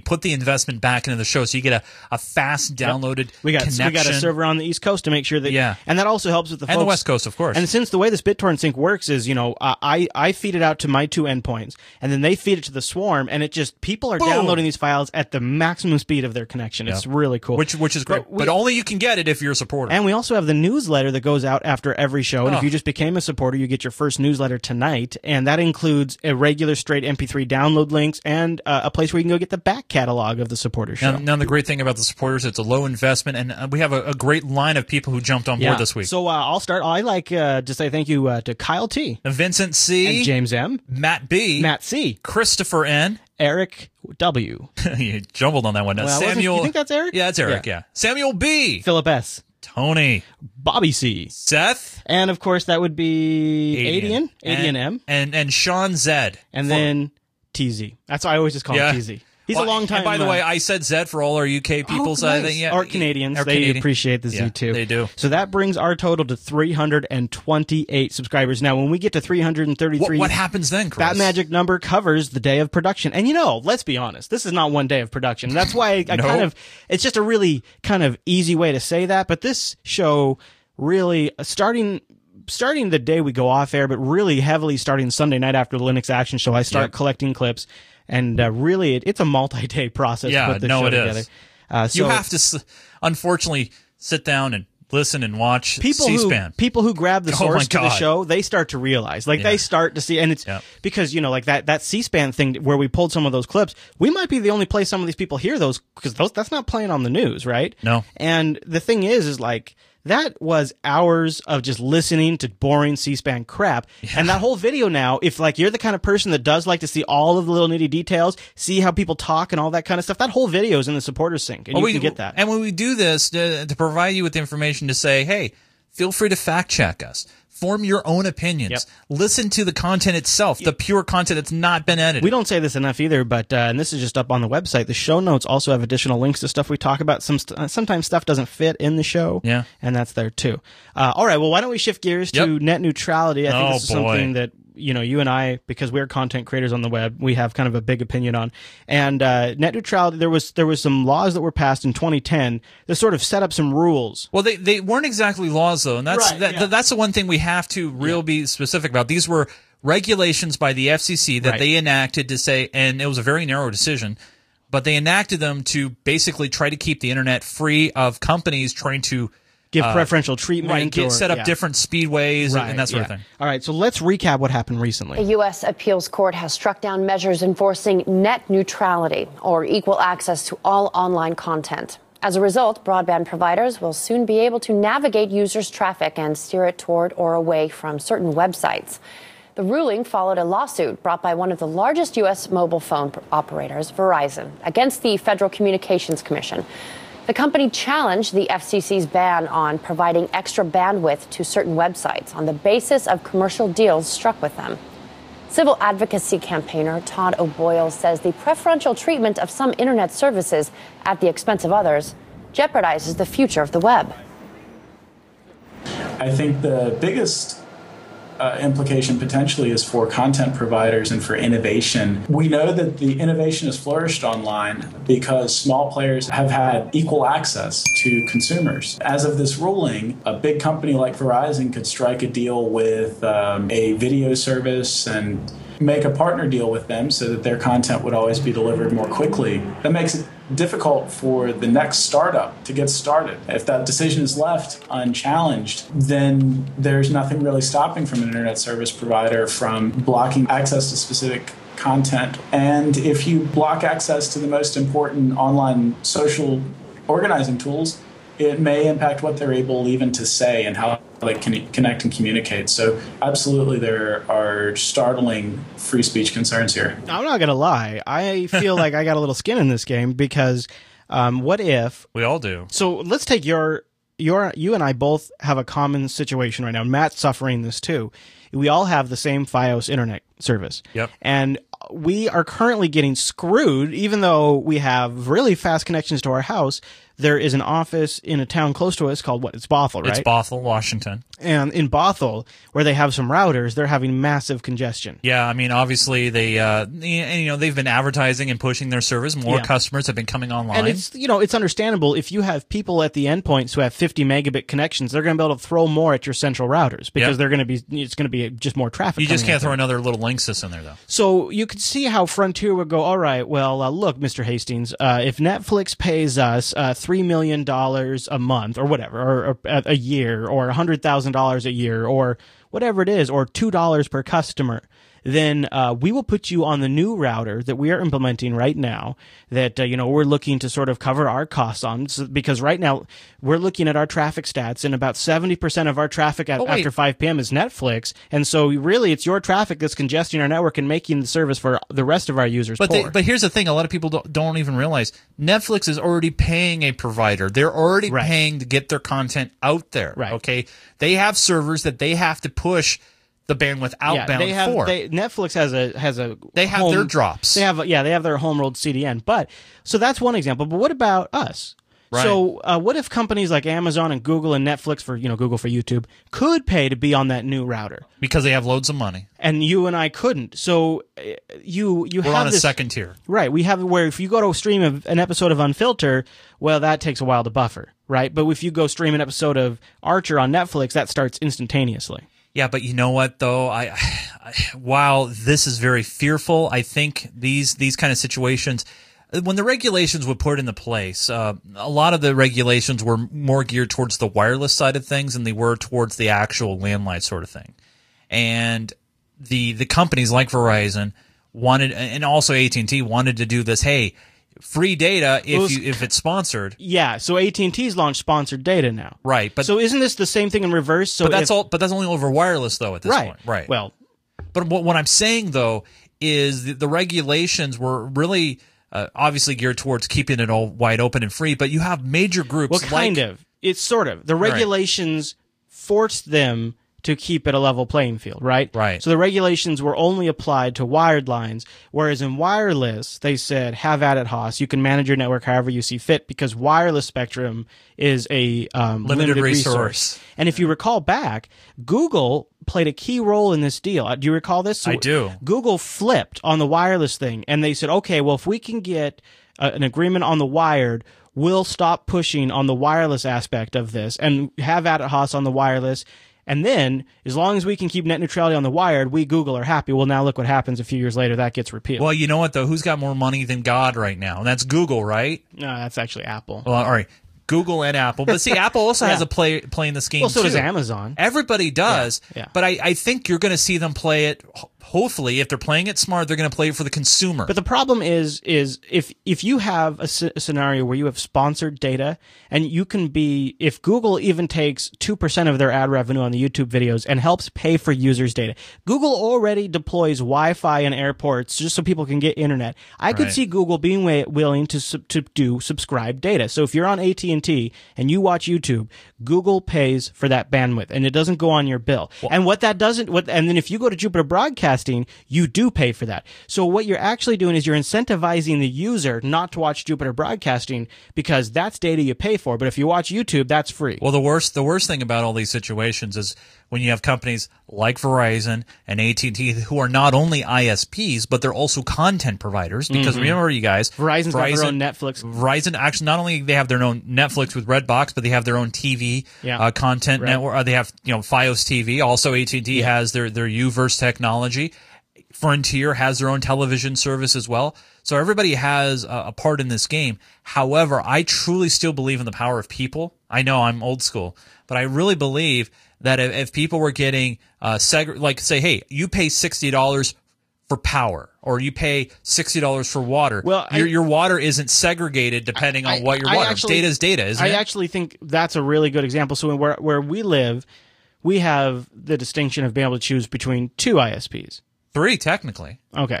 put the investment back into the show so you get a fast downloaded connection. We got a server on the East Coast to make sure that and that also helps with the folks. And the West Coast, of course. And since the way this BitTorrent sync works is, you know, I feed it out to my 2 endpoints, and then they feed it to the swarm, and it just people are downloading these files at the maximum speed of their connection. It's really cool, which is great. But only you can get it if you're a supporter. And we also have the newsletter that goes out after every show. And if you just became a supporter, you get your first newsletter tonight, and that includes a regular straight MP3 download links and a place where you can go get the back catalog of the supporter show. Now the great thing about the supporters, it's a low investment, and we have a great line of people who jumped on board this week. So I'll start. I like to say thank you to Kyle T. Vincent C. And James M. Matt B. Matt C. Christopher N. Eric W. You jumbled on that one. Well, Samuel. You think that's Eric? Yeah, it's Eric, yeah. Samuel B. Philip S. Tony. Bobby C. Seth. And, of course, that would be Adian. Adian M. And Sean Z. And then TZ. That's why I always just call him TZ. He's a long time. And by the way, I said Z for all our UK people. So I think, yeah, our Canadians, they appreciate the Z too. They do. So that brings our total to 328 subscribers. Now, when we get to 333, what happens then, Chris? That magic number covers the day of production. And you know, let's be honest, this is not one day of production. That's why I kind of, it's just a really kind of easy way to say that. But this show really starting the day we go off air, but really heavily starting Sunday night after the Linux Action Show, I start collecting clips. And really, it's a multi-day process to put this show together. Is. So you have to, unfortunately, sit down and listen and watch C-SPAN. People who grab the source to the show, they start to realize. Like, they start to see. And it's because, you know, like that C-SPAN thing where we pulled some of those clips, we might be the only place some of these people hear those, because that's not playing on the news, right? No. And the thing is like, that was hours of just listening to boring C-SPAN crap. Yeah. And that whole video now, if like you're the kind of person that does like to see all of the little nitty details, see how people talk and all that kind of stuff, that whole video is in the supporter sync. And you can get that. And when we do this, to provide you with information to say, hey, feel free to fact check us. Form your own opinions. Yep. Listen to the content itself, the pure content that's not been edited. We don't say this enough either, but and this is just up on the website. The show notes also have additional links to stuff we talk about. Sometimes stuff doesn't fit in the show, and that's there too. All right, well, why don't we shift gears to net neutrality? I think this is something that you and I, because we're content creators on the web, we have kind of a big opinion on. And net neutrality, there was some laws that were passed in 2010 that sort of set up some rules. Well, they weren't exactly laws, though, and that's the one thing we have to be specific about. These were regulations by the FCC that they enacted to say, and it was a very narrow decision, but they enacted them to basically try to keep the internet free of companies trying to give preferential treatment. Right, set up different speedways and that sort of thing. All right, so let's recap what happened recently. The U.S. Appeals Court has struck down measures enforcing net neutrality, or equal access to all online content. As a result, broadband providers will soon be able to navigate users' traffic and steer it toward or away from certain websites. The ruling followed a lawsuit brought by one of the largest U.S. mobile phone operators, Verizon, against the Federal Communications Commission. The company challenged the FCC's ban on providing extra bandwidth to certain websites on the basis of commercial deals struck with them. Civil advocacy campaigner Todd O'Boyle says the preferential treatment of some internet services at the expense of others jeopardizes the future of the web. I think the biggest implication potentially is for content providers and for innovation. We know that the innovation has flourished online because small players have had equal access to consumers. As of this ruling, a big company like Verizon could strike a deal with a video service and make a partner deal with them so that their content would always be delivered more quickly. That makes it difficult for the next startup to get started. If that decision is left unchallenged, then there's nothing really stopping from an internet service provider from blocking access to specific content. And if you block access to the most important online social organizing tools, it may impact what they're able even to say and how they can connect and communicate. So absolutely, there are startling free speech concerns here. I'm not going to lie. I feel like I got a little skin in this game because what if... We all do. So let's take you and I both have a common situation right now. Matt's suffering this too. We all have the same Fios internet service. Yep. And we are currently getting screwed, even though we have really fast connections to our house. There is an office in a town close to us called It's Bothell, right? It's Bothell, Washington. And in Bothell, where they have some routers, they're having massive congestion. Yeah, I mean, obviously, they they've been advertising and pushing their service. More customers have been coming online. And it's, it's understandable. If you have people at the endpoints who have 50 megabit connections, they're going to be able to throw more at your central routers because they're going to be it's going to be just more traffic. You just can't throw another little Linksys in there, though. So you could see how Frontier would go, all right, well, look, Mr. Hastings, if Netflix pays us $3 million a month or whatever, or a year, or $100,000 a year, or whatever it is, or $2 per customer, then we will put you on the new router that we are implementing right now that, you know, we're looking to sort of cover our costs on. So, because right now we're looking at our traffic stats, and about 70% of our traffic after 5 p.m. is Netflix. And so really it's your traffic that's congesting our network and making the service for the rest of our users poor. But here's the thing. A lot of people don't even realize Netflix is already paying a provider. They're already paying to get their content out there. Right. Okay. They have servers that they have to push the bandwidth outbound for. Netflix has a they have their drops. They have their home rolled CDN. But so that's one example. But what about us? Right. So what if companies like Amazon and Google and Netflix for, you know, Google for YouTube could pay to be on that new router because they have loads of money and you and I couldn't. So we're on a second tier, right? We have where if you go to stream an episode of Unfilter, well, that takes a while to buffer, right? But if you go stream an episode of Archer on Netflix, that starts instantaneously. Yeah, but you know what though, while this is very fearful, I think these kind of situations. When the regulations were put into place, a lot of the regulations were more geared towards the wireless side of things than they were towards the actual landline sort of thing. And the companies like Verizon wanted, and also AT&T wanted to do this, hey, free data if it's sponsored. Yeah, so AT&T's launched sponsored data now. Right. But so isn't this the same thing in reverse? So but that's only over wireless though at this point. Right. Well, but what I'm saying though is the regulations were really obviously geared towards keeping it all wide open and free, but you have major groups It's sort of. The regulations forced them to keep it a level playing field, right? Right. So the regulations were only applied to wired lines, whereas in wireless, they said, have at it, Haas. You can manage your network however you see fit because wireless spectrum is a limited resource. And if you recall back, Google played a key role in this deal. Do you recall this? So I do. Google flipped on the wireless thing, and they said, okay, well, if we can get an agreement on the wired, we'll stop pushing on the wireless aspect of this and have at it, Haas, on the wireless. And then, as long as we can keep net neutrality on the wired, we, Google, are happy. Well, now look what happens a few years later. That gets repealed. Well, you know what, though? Who's got more money than God right now? And that's Google, right? No, that's actually Apple. Well, all right. Google and Apple. But see, Apple also has a play in this game, too. Well, so does Amazon. Everybody does. Yeah. But I think you're going to see them play it, hopefully, if they're playing it smart, they're going to play it for the consumer. But the problem is if you have a scenario where you have sponsored data, and you can be, if Google even takes 2% of their ad revenue on the YouTube videos and helps pay for users' data, Google already deploys Wi-Fi in airports just so people can get internet. I could see Google being willing to do subscribed data. So if you're on AT&T and you watch YouTube, Google pays for that bandwidth and it doesn't go on your bill. Well, and then if you go to Jupiter Broadcasting, you do pay for that. So what you're actually doing is you're incentivizing the user not to watch Jupiter Broadcasting because that's data you pay for. But if you watch YouTube, that's free. Well, the worst thing about all these situations is when you have companies like Verizon and AT&T who are not only ISPs, but they're also content providers. Because remember, you guys, Verizon's got their own Netflix. Verizon, actually, not only they have their own Netflix with Redbox, but they have their own TV content network. They have, you know, Fios TV. Also, AT&T has their U-verse technology. Frontier has their own television service as well. So everybody has a part in this game. However, I truly still believe in the power of people. I know I'm old school, but I really believe that if people were getting say, hey, you pay $60 for power, or you pay $60 for water. Well, your water isn't segregated depending on what your water. Data is data, isn't it? I actually think that's a really good example. So where we live, we have the distinction of being able to choose between two ISPs. Three, technically. Okay.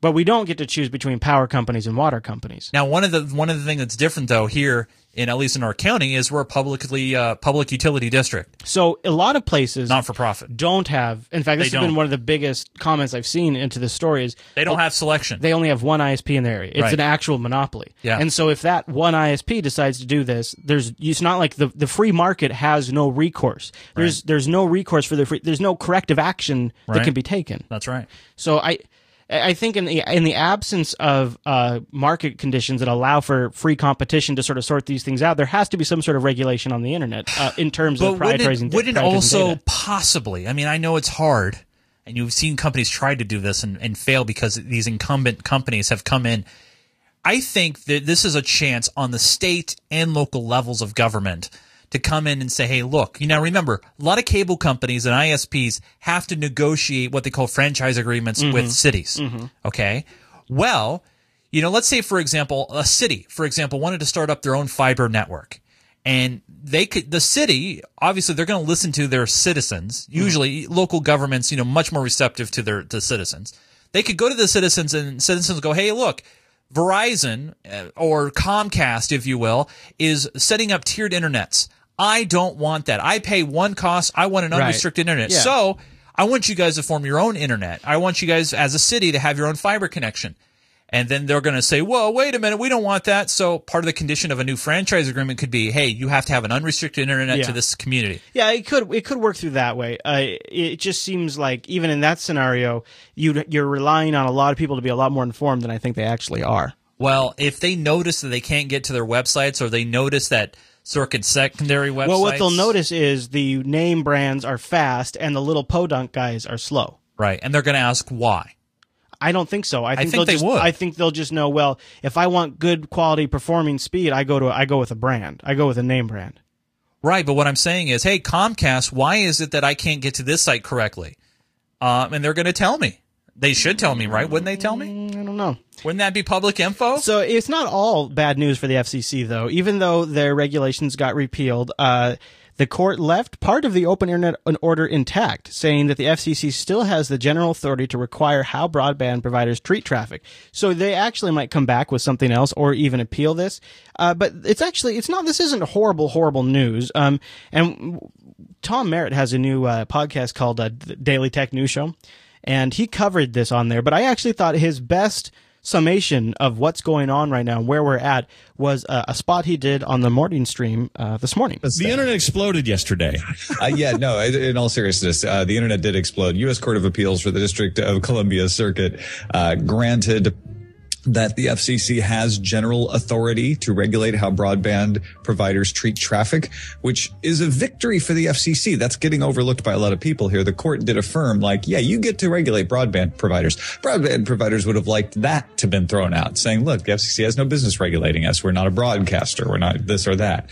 But we don't get to choose between power companies and water companies. Now, one of the things that's different, though, here, at least in our county, is we're a public utility district. So a lot of places, not for profit, don't have. In fact, this has been one of the biggest comments I've seen into this story is they don't have selection. They only have one ISP in their area. It's an actual monopoly. Yeah. And so if that one ISP decides to do this, it's not like the free market has no recourse. There's no recourse for the free. There's no corrective action that can be taken. That's right. So I think in the absence of market conditions that allow for free competition to sort of sort these things out, there has to be some sort of regulation on the internet in terms of prioritizing data. Wouldn't also possibly? I mean, I know it's hard, and you've seen companies try to do this and fail because these incumbent companies have come in. I think that this is a chance on the state and local levels of government to come in and say, hey, look, you know, remember, a lot of cable companies and ISPs have to negotiate what they call franchise agreements with cities. Okay. Well, you know, let's say, for example, a city, for example, wanted to start up their own fiber network. And they could, the city, obviously, they're going to listen to their citizens. Usually, local governments, you know, much more receptive to their citizens. They could go to the citizens, and citizens go, hey, look, Verizon or Comcast, if you will, is setting up tiered internets. I don't want that. I pay one cost. I want an unrestricted internet. Yeah. So I want you guys to form your own internet. I want you guys as a city to have your own fiber connection. And then they're going to say, well, wait a minute, we don't want that. So part of the condition of a new franchise agreement could be, hey, you have to have an unrestricted internet to this community. Yeah, it could work through that way. It just seems like even in that scenario, you're relying on a lot of people to be a lot more informed than I think they actually are. Well, if they notice that they can't get to their websites, or they notice that circuit secondary websites. Well, what they'll notice is the name brands are fast and the little podunk guys are slow. Right, and they're going to ask why. I don't think so. I think they would. I think they'll just know, well, if I want good quality performing speed, I go with a brand. I go with a name brand. Right, but what I'm saying is, hey, Comcast, why is it that I can't get to this site correctly? And they're going to tell me. They should tell me, right? Wouldn't they tell me? I don't know. Wouldn't that be public info? So it's not all bad news for the FCC, though. Even though their regulations got repealed, the court left part of the Open Internet Order intact, saying that the FCC still has the general authority to require how broadband providers treat traffic. So they actually might come back with something else or even appeal this. But it's actually, it's not, this isn't horrible, horrible news. And Tom Merritt has a new podcast called Daily Tech News Show, and he covered this on there. But I actually thought his best summation of what's going on right now, where we're at, was a spot he did on the morning stream this morning. The internet exploded yesterday. In all seriousness, the internet did explode. U.S. Court of Appeals for the District of Columbia Circuit granted that the FCC has general authority to regulate how broadband providers treat traffic, which is a victory for the FCC. That's getting overlooked by a lot of people here. The court did affirm, like, yeah, you get to regulate broadband providers. Broadband providers would have liked that to have been thrown out, saying, look, the FCC has no business regulating us. We're not a broadcaster. We're not this or that.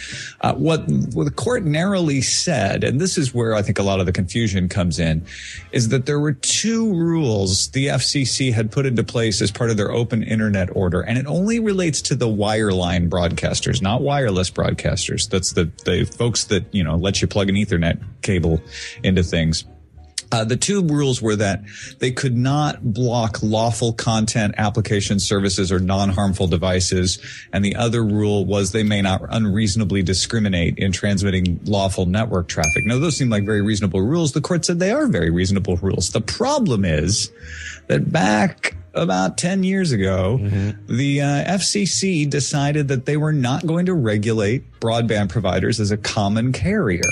What the court narrowly said, and this is where I think a lot of the confusion comes in, is that there were two rules the FCC had put into place as part of their open internet order, and it only relates to the wireline broadcasters, not wireless broadcasters. That's the folks that, you know, let you plug an Ethernet cable into things. The two rules were that they could not block lawful content, application services, or non-harmful devices. And the other rule was they may not unreasonably discriminate in transmitting lawful network traffic. Now, those seem like very reasonable rules. The court said they are very reasonable rules. The problem is that back about 10 years ago, the FCC decided that they were not going to regulate broadband providers as a common carrier.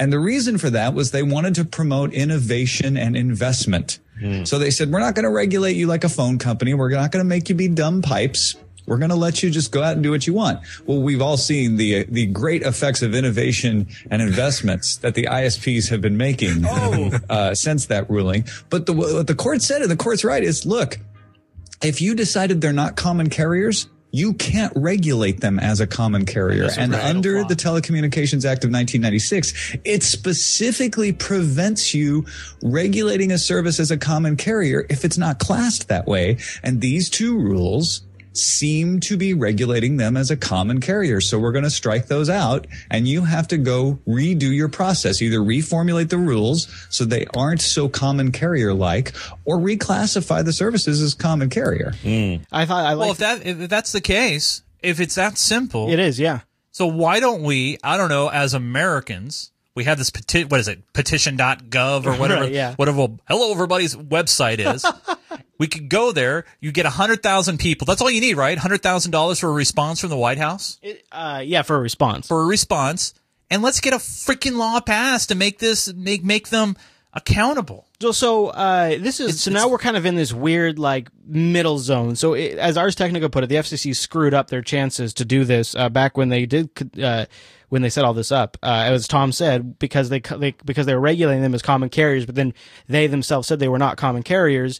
And the reason for that was they wanted to promote innovation and investment. So they said, we're not going to regulate you like a phone company. We're not going to make you be dumb pipes. We're going to let you just go out and do what you want. Well, we've all seen the great effects of innovation and investments that the ISPs have been making since that ruling. But what the court said, and the court's right, is, look, if you decided they're not common carriers, you can't regulate them as a common carrier. And under the Telecommunications Act of 1996, it specifically prevents you regulating a service as a common carrier if it's not classed that way. And these two rules seem to be regulating them as a common carrier. So we're going to strike those out, and you have to go redo your process, either reformulate the rules so they aren't so common carrier-like, or reclassify the services as common carrier. If that's the case, if it's that simple. It is, yeah. So why don't we, I don't know, as Americans, we have this petition.gov or whatever, whatever hello everybody's website is. We could go there. You get 100,000 people. That's all you need, right? $100,000 for a response from the White House? For a response. For a response. And let's get a freaking law passed to make this make them accountable. So now we're kind of in this weird middle zone. So as Ars Technica put it, the FCC screwed up their chances to do this back when they did when they set all this up. As Tom said, because they were regulating them as common carriers, but then they themselves said they were not common carriers.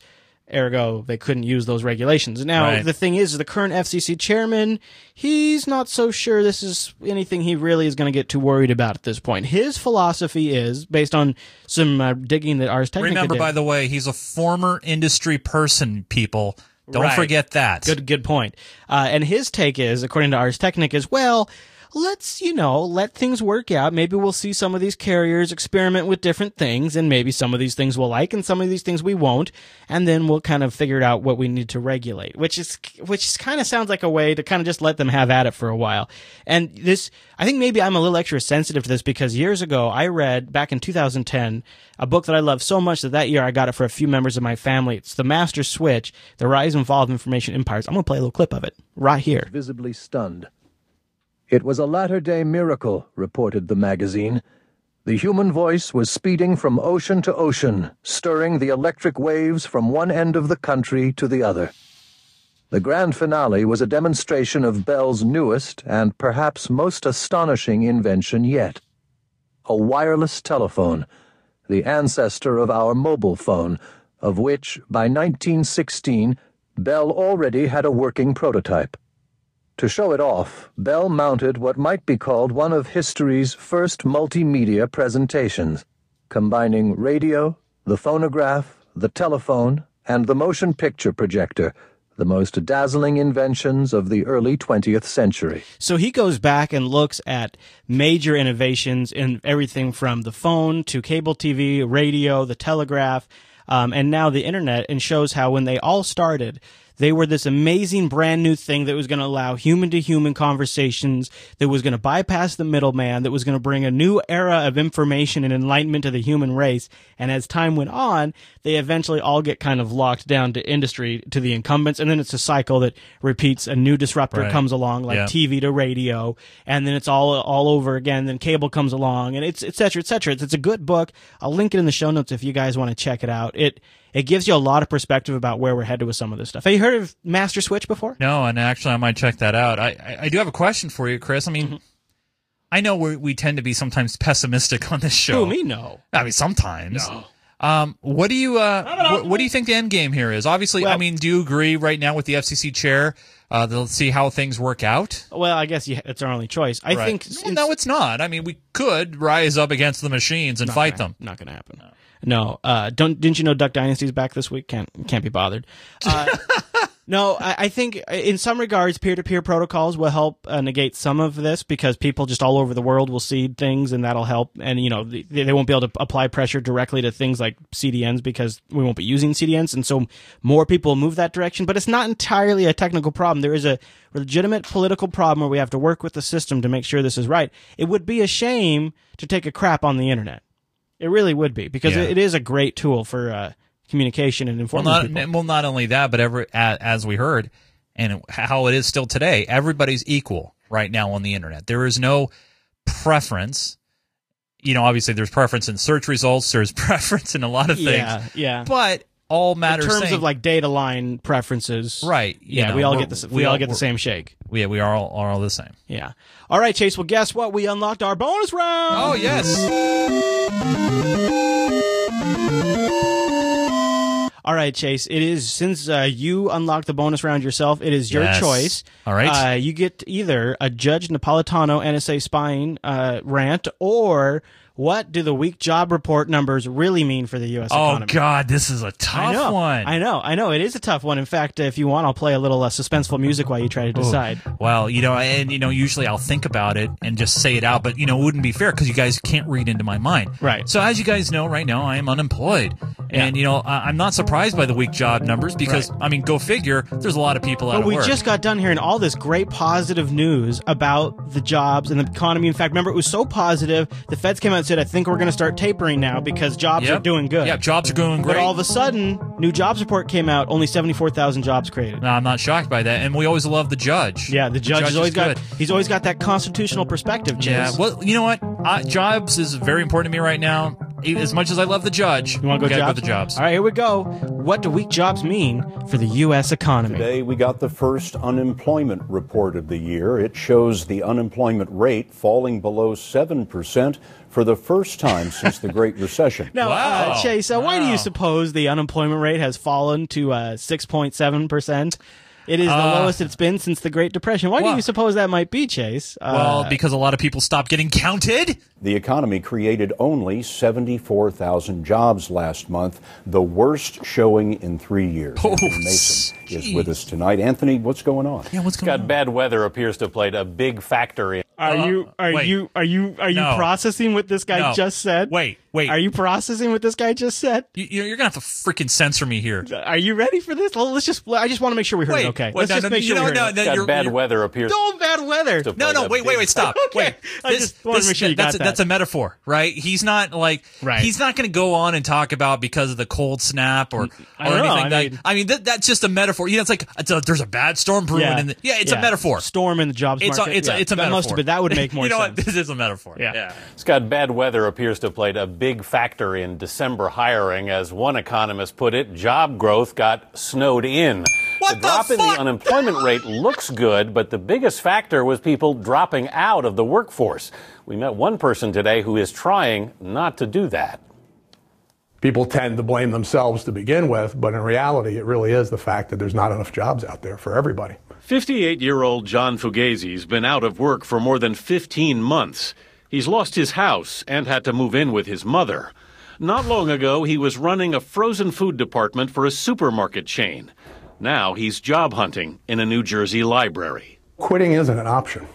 Ergo, they couldn't use those regulations. Now, the thing is, the current FCC chairman, he's not so sure this is anything he really is going to get too worried about at this point. His philosophy is, based on some digging that Ars Technica did. By the way, he's a former industry person, people. Don't forget that. Good point. And his take is, according to Ars Technica, is, well, let's, you know, let things work out. Maybe we'll see some of these carriers experiment with different things, and maybe some of these things we'll like and some of these things we won't, and then we'll kind of figure out what we need to regulate, which kind of sounds like a way to kind of just let them have at it for a while. And this, I think maybe I'm a little extra sensitive to this because years ago I read, back in 2010, a book that I love so much that that year I got it for a few members of my family. It's The Master Switch, The Rise and Fall of Information Empires. I'm going to play a little clip of it right here. Visibly stunned. It was a latter-day miracle, reported the magazine. The human voice was speeding from ocean to ocean, stirring the electric waves from one end of the country to the other. The grand finale was a demonstration of Bell's newest and perhaps most astonishing invention yet. A wireless telephone, the ancestor of our mobile phone, of which, by 1916, Bell already had a working prototype. To show it off, Bell mounted what might be called one of history's first multimedia presentations, combining radio, the phonograph, the telephone, and the motion picture projector, the most dazzling inventions of the early 20th century. So he goes back and looks at major innovations in everything from the phone to cable TV, radio, the telegraph, and now the internet, and shows how when they all started, they were this amazing brand new thing that was going to allow human-to-human conversations, that was going to bypass the middleman, that was going to bring a new era of information and enlightenment to the human race. And as time went on, they eventually all get kind of locked down to industry, to the incumbents, and then it's a cycle that repeats. A new disruptor comes along, like TV to radio, and then it's all over again. Then cable comes along, and it's et cetera, et cetera. It's a good book. I'll link it in the show notes if you guys want to check it out. It gives you a lot of perspective about where we're headed with some of this stuff. Have you heard of Master Switch before? No, and actually I might check that out. I do have a question for you, Chris. I mean, I know we tend to be sometimes pessimistic on this show. Who, me? No. I mean, sometimes. No. What do you what do you think the end game here is? Obviously, well, I mean, do you agree right now with the FCC chair? They'll see how things work out. Well, I guess it's our only choice. I think no, it's not. I mean, we could rise up against the machines and fight them. Not going to happen. No, didn't you know Duck Dynasty's back this week? Can't be bothered. No, I think in some regards, peer-to-peer protocols will help negate some of this, because people just all over the world will see things, and that'll help. And, you know, they won't be able to apply pressure directly to things like CDNs, because we won't be using CDNs. And so more people move that direction. But it's not entirely a technical problem. There is a legitimate political problem where we have to work with the system to make sure this is right. It would be a shame to take a crap on the internet. It really would be, because it is a great tool for communication and informing people. Well, not only that, but as we heard, and how it is still today, everybody's equal right now on the internet. There is no preference. You know, obviously there's preference in search results. There's preference in a lot of things. Yeah, but all matters in terms of like data line preferences. Right. Yeah, we all get the same shake. Yeah, we are all the same. Yeah. All right, Chase. Well, guess what? We unlocked our bonus round. Oh yes. All right, Chase. It is, since you unlocked the bonus round yourself, it is your choice. All right. You get either a Judge Napolitano NSA spying rant, or what do the weak job report numbers really mean for the U.S. economy? Oh, God, this is a tough one. I know. It is a tough one. In fact, if you want, I'll play a little suspenseful music while you try to decide. Well, you know, and, you know, usually I'll think about it and just say it out, but, you know, it wouldn't be fair because you guys can't read into my mind. Right. So as you guys know, right now I am unemployed. And, you know, I'm not surprised by the weak job numbers because, I mean, go figure, there's a lot of people out of work. But we just got done hearing all this great positive news about the jobs and the economy. In fact, remember, it was so positive, the feds came out said, I think we're going to start tapering now because jobs are doing good. Yeah, jobs are going great. But all of a sudden, new jobs report came out, only 74,000 jobs created. No, I'm not shocked by that. And we always love the judge. Yeah, the judge has always got, he's always got that constitutional perspective, Chase. Yeah, well, you know what? Jobs is very important to me right now. as much as I love the judge, you want to go jobs? Go to the jobs. All right, here we go. What do weak jobs mean for the U.S. economy? Today we got the first unemployment report of the year. It shows the unemployment rate falling below 7% for the first time since the Great Recession. Now, wow. Chase, why do you suppose the unemployment rate has fallen to 6.7%? It is the lowest it's been since the Great Depression. Why do you suppose that might be, Chase? Well, because a lot of people stopped getting counted. The economy created only 74,000 jobs last month, the worst showing in 3 years. Oh, Anthony Mason is with us tonight. Anthony, what's going on? Yeah, what's going on? Bad weather appears to have played a big factor in. Are you processing what this guy just said? Wait. Are you processing what this guy just said? You're gonna have to freaking censor me here. Are you ready for this? Well, I just want to make sure we heard it. Okay. Let's just make sure. Bad weather appears. No bad weather. Wait. Stop. Okay. Wait. I just want to make sure you got that. That's a metaphor, right? He's not like. Right. He's not gonna go on and talk about because of the cold snap or anything. I mean that's just a metaphor. You know, it's like there's a bad storm brewing. It's a metaphor. Storm in the jobs market. It's a metaphor. That would make more sense. You know what? This is a metaphor. Yeah. Scott, bad weather appears to have played a big factor in December hiring. As one economist put it, job growth got snowed in. The drop in the unemployment rate looks good, but the biggest factor was people dropping out of the workforce. We met one person today who is trying not to do that. People tend to blame themselves to begin with, but in reality, it really is the fact that there's not enough jobs out there for everybody. 58-year-old John Fugazi's been out of work for more than 15 months. He's lost his house and had to move in with his mother. Not long ago, he was running a frozen food department for a supermarket chain. Now he's job hunting in a New Jersey library. Quitting isn't an option.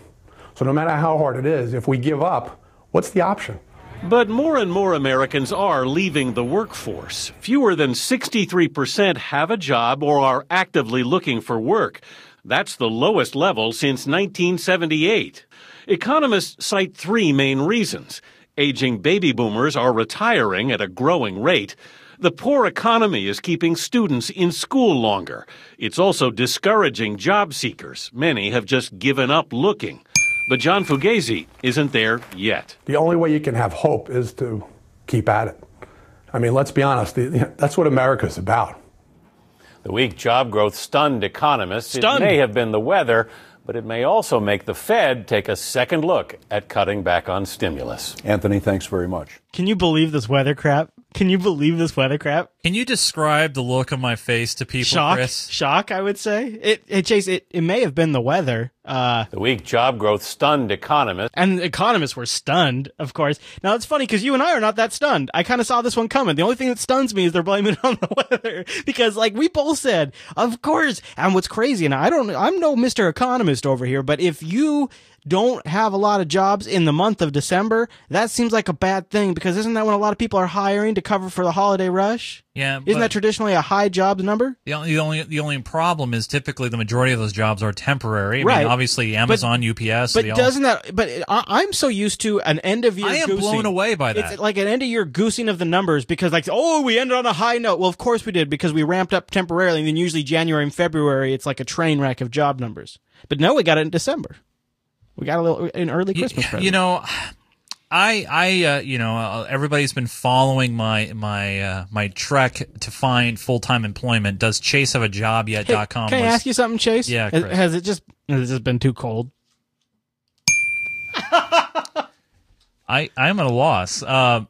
So no matter how hard it is, if we give up, what's the option? But more and more Americans are leaving the workforce. Fewer than 63% have a job or are actively looking for work. That's the lowest level since 1978. Economists cite three main reasons. Aging baby boomers are retiring at a growing rate. The poor economy is keeping students in school longer. It's also discouraging job seekers. Many have just given up looking. But John Fugazi isn't there yet. The only way you can have hope is to keep at it. I mean, let's be honest. That's what America's about. The weak job growth stunned economists. It may have been the weather, but it may also make the Fed take a second look at cutting back on stimulus. Anthony, thanks very much. Can you believe this weather crap? Can you believe this weather crap? Can you describe the look on my face to people, Chris? Shock, I would say. Chase, it may have been the weather. The weak job growth stunned economists. And economists were stunned, of course. Now, it's funny because you and I are not that stunned. I kind of saw this one coming. The only thing that stuns me is they're blaming it on the weather because, like, we both said, of course. And what's crazy, and I'm no Mr. Economist over here, but if you don't have a lot of jobs in the month of December, that seems like a bad thing because isn't that when a lot of people are hiring to cover for the holiday rush? Yeah. Isn't that traditionally a high jobs number? The only problem is typically the majority of those jobs are temporary. I mean, obviously Amazon, UPS. I'm so used to an end of year goosing. I am blown away by that. It's like an end of year goosing of the numbers because like, oh, we ended on a high note. Well, of course we did because we ramped up temporarily and then usually January and February it's like a train wreck of job numbers. But no, we got it in December. We got an early Christmas present. You know, everybody's been following my trek to find full-time employment. Does Chase have a job yet? Hey, .com can I ask you something, Chase? Yeah, Chris. Has it just been too cold? I'm at a loss. That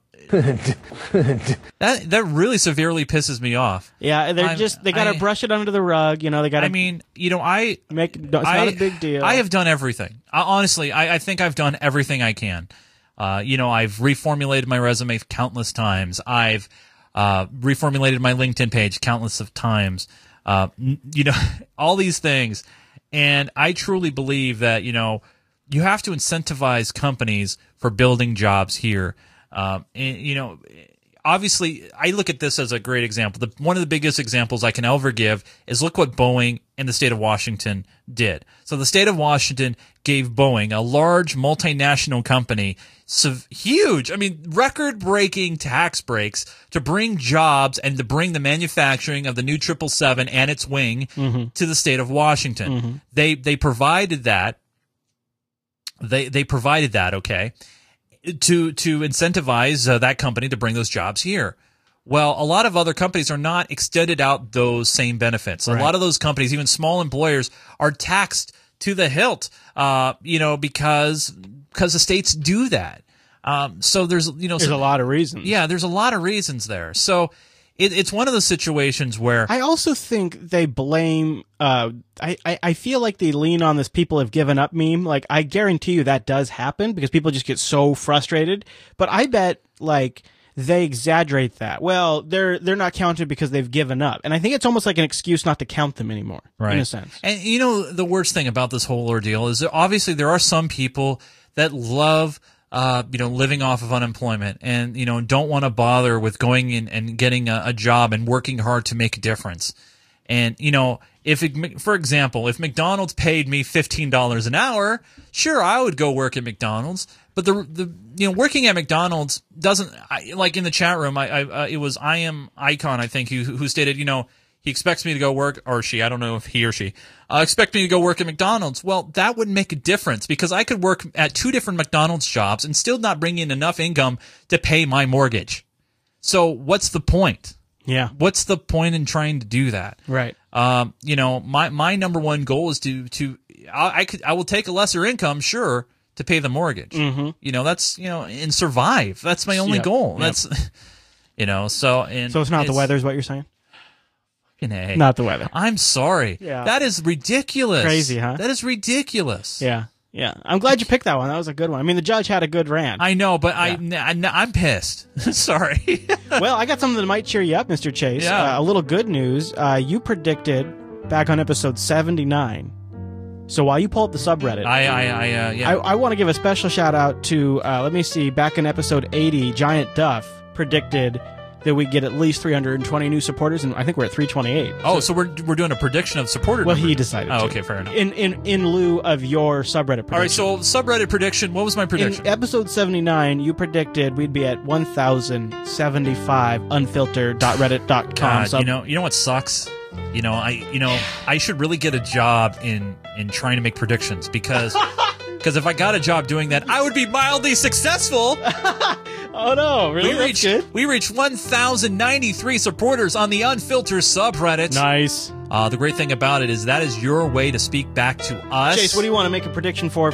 really severely pisses me off. Yeah, they gotta brush it under the rug, you know. They gotta. I mean, you know, it's not a big deal. I have done everything. Honestly, I think I've done everything I can. You know, I've reformulated my resume countless times. I've reformulated my LinkedIn page countless of times. You know, all these things, and I truly believe that you know you have to incentivize companies for building jobs here. And, you know, obviously, I look at this as a great example. One of the biggest examples I can ever give is look what Boeing and the state of Washington did. So the state of Washington gave Boeing, a large multinational company, huge, I mean, record-breaking tax breaks to bring jobs and to bring the manufacturing of the new 777 and its wing to the state of Washington. They provided that. Okay. to incentivize that company to bring those jobs here. Well, a lot of other companies are not extended out those same benefits. Right. A lot of those companies, even small employers, are taxed to the hilt, because the states do that. So there's, there's a lot of reasons. Yeah, there's a lot of reasons there. So it's one of those situations where I also think they blame. I feel like they lean on this "people have given up" meme. Like, I guarantee you that does happen because people just get so frustrated. But I bet they exaggerate that. Well, they're not counted because they've given up. And I think it's almost like an excuse not to count them anymore, right, in a sense. And the worst thing about this whole ordeal is that obviously there are some people that love living off of unemployment and don't want to bother with going in and getting a job and working hard to make a difference. And for example, if McDonald's paid me $15 an hour, sure, I would go work at McDonald's. But the working at McDonald's doesn't like in the chat room. It was I Am Icon, I think, who stated, he expects me to go work, or she, I don't know if he or she expect me to go work at McDonald's. Well, that would make a difference because I could work at two different McDonald's jobs and still not bring in enough income to pay my mortgage. So what's the point? Yeah, what's the point in trying to do that? Right. My number one goal is I will take a lesser income, sure, to pay the mortgage. Mm-hmm. That's and survive. That's my only goal. Yep. That's so it's not the weather is what you're saying? A. Not the weather. I'm sorry. Yeah. That is ridiculous. Crazy, huh? That is ridiculous. Yeah. Yeah. I'm glad you picked that one. That was a good one. I mean, the judge had a good rant. I know, but yeah. I'm pissed. Sorry. Well, I got something that might cheer you up, Mr. Chase. Yeah. A little good news. You predicted back on episode 79. So while you pull up the subreddit, I want to give a special shout out to, back in episode 80, Giant Duff predicted that we get at least 320 new supporters, and I think we're at 328. Oh, so we're doing a prediction of supporter. Well, he decided. Oh, okay, fair enough. In lieu of your subreddit prediction. All right, so subreddit prediction. What was my prediction? In episode 79, you predicted we'd be at 1,075 unfiltered.reddit.com. God, you know what sucks? I should really get a job in trying to make predictions because if I got a job doing that, I would be mildly successful. Oh no, really? We reached 1,093 supporters on the Unfilter subreddit. Nice. The great thing about it is that is your way to speak back to us. Chase, what do you want to make a prediction for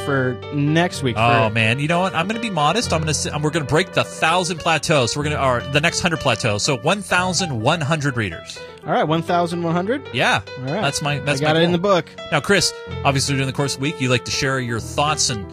next week? Oh man, you know what? I'm going to be modest. We're going to break the 1,000 plateaus. So the next 100 plateaus. So 1,100 readers. All right, 1,100. Yeah, all right. I got it in the book. Now, Chris, obviously during the course of the week, you like to share your thoughts and.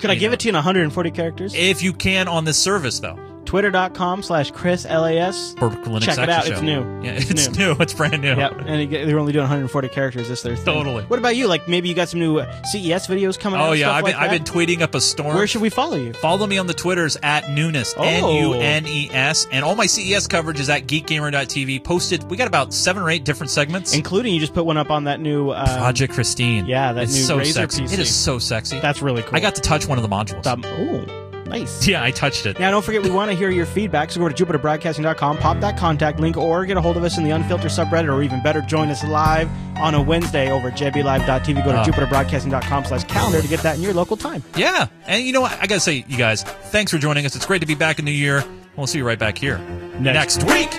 Could I give it to you in 140 characters? If you can on this service, though. Twitter.com/ChrisLAS. Check it out. It's new. Yeah, it's new. It's brand new. Yep. And they're only doing 140 characters. That's their thing. Totally. What about you? Like, maybe you got some new CES videos coming out. Oh, yeah. I've been tweeting up a storm. Where should we follow you? Follow me on the Twitters at Nunes. N-U-N-E-S. And all my CES coverage is at geekgamer.tv. Posted. We got about 7 or 8 different segments. Including you just put one up on that new... Project Christine. Yeah, that new so Razer PC. It is so sexy. That's really cool. I got to touch one of the modules. Ooh. Nice. Yeah, I touched it. Now, don't forget, we want to hear your feedback, so go to JupiterBroadcasting.com, pop that contact link, or get a hold of us in the Unfiltered subreddit, or even better, join us live on a Wednesday over at jblive.tv. Go to JupiterBroadcasting.com/calendar to get that in your local time. Yeah, and you know what? I got to say, you guys, thanks for joining us. It's great to be back in the year. We'll see you right back here next week.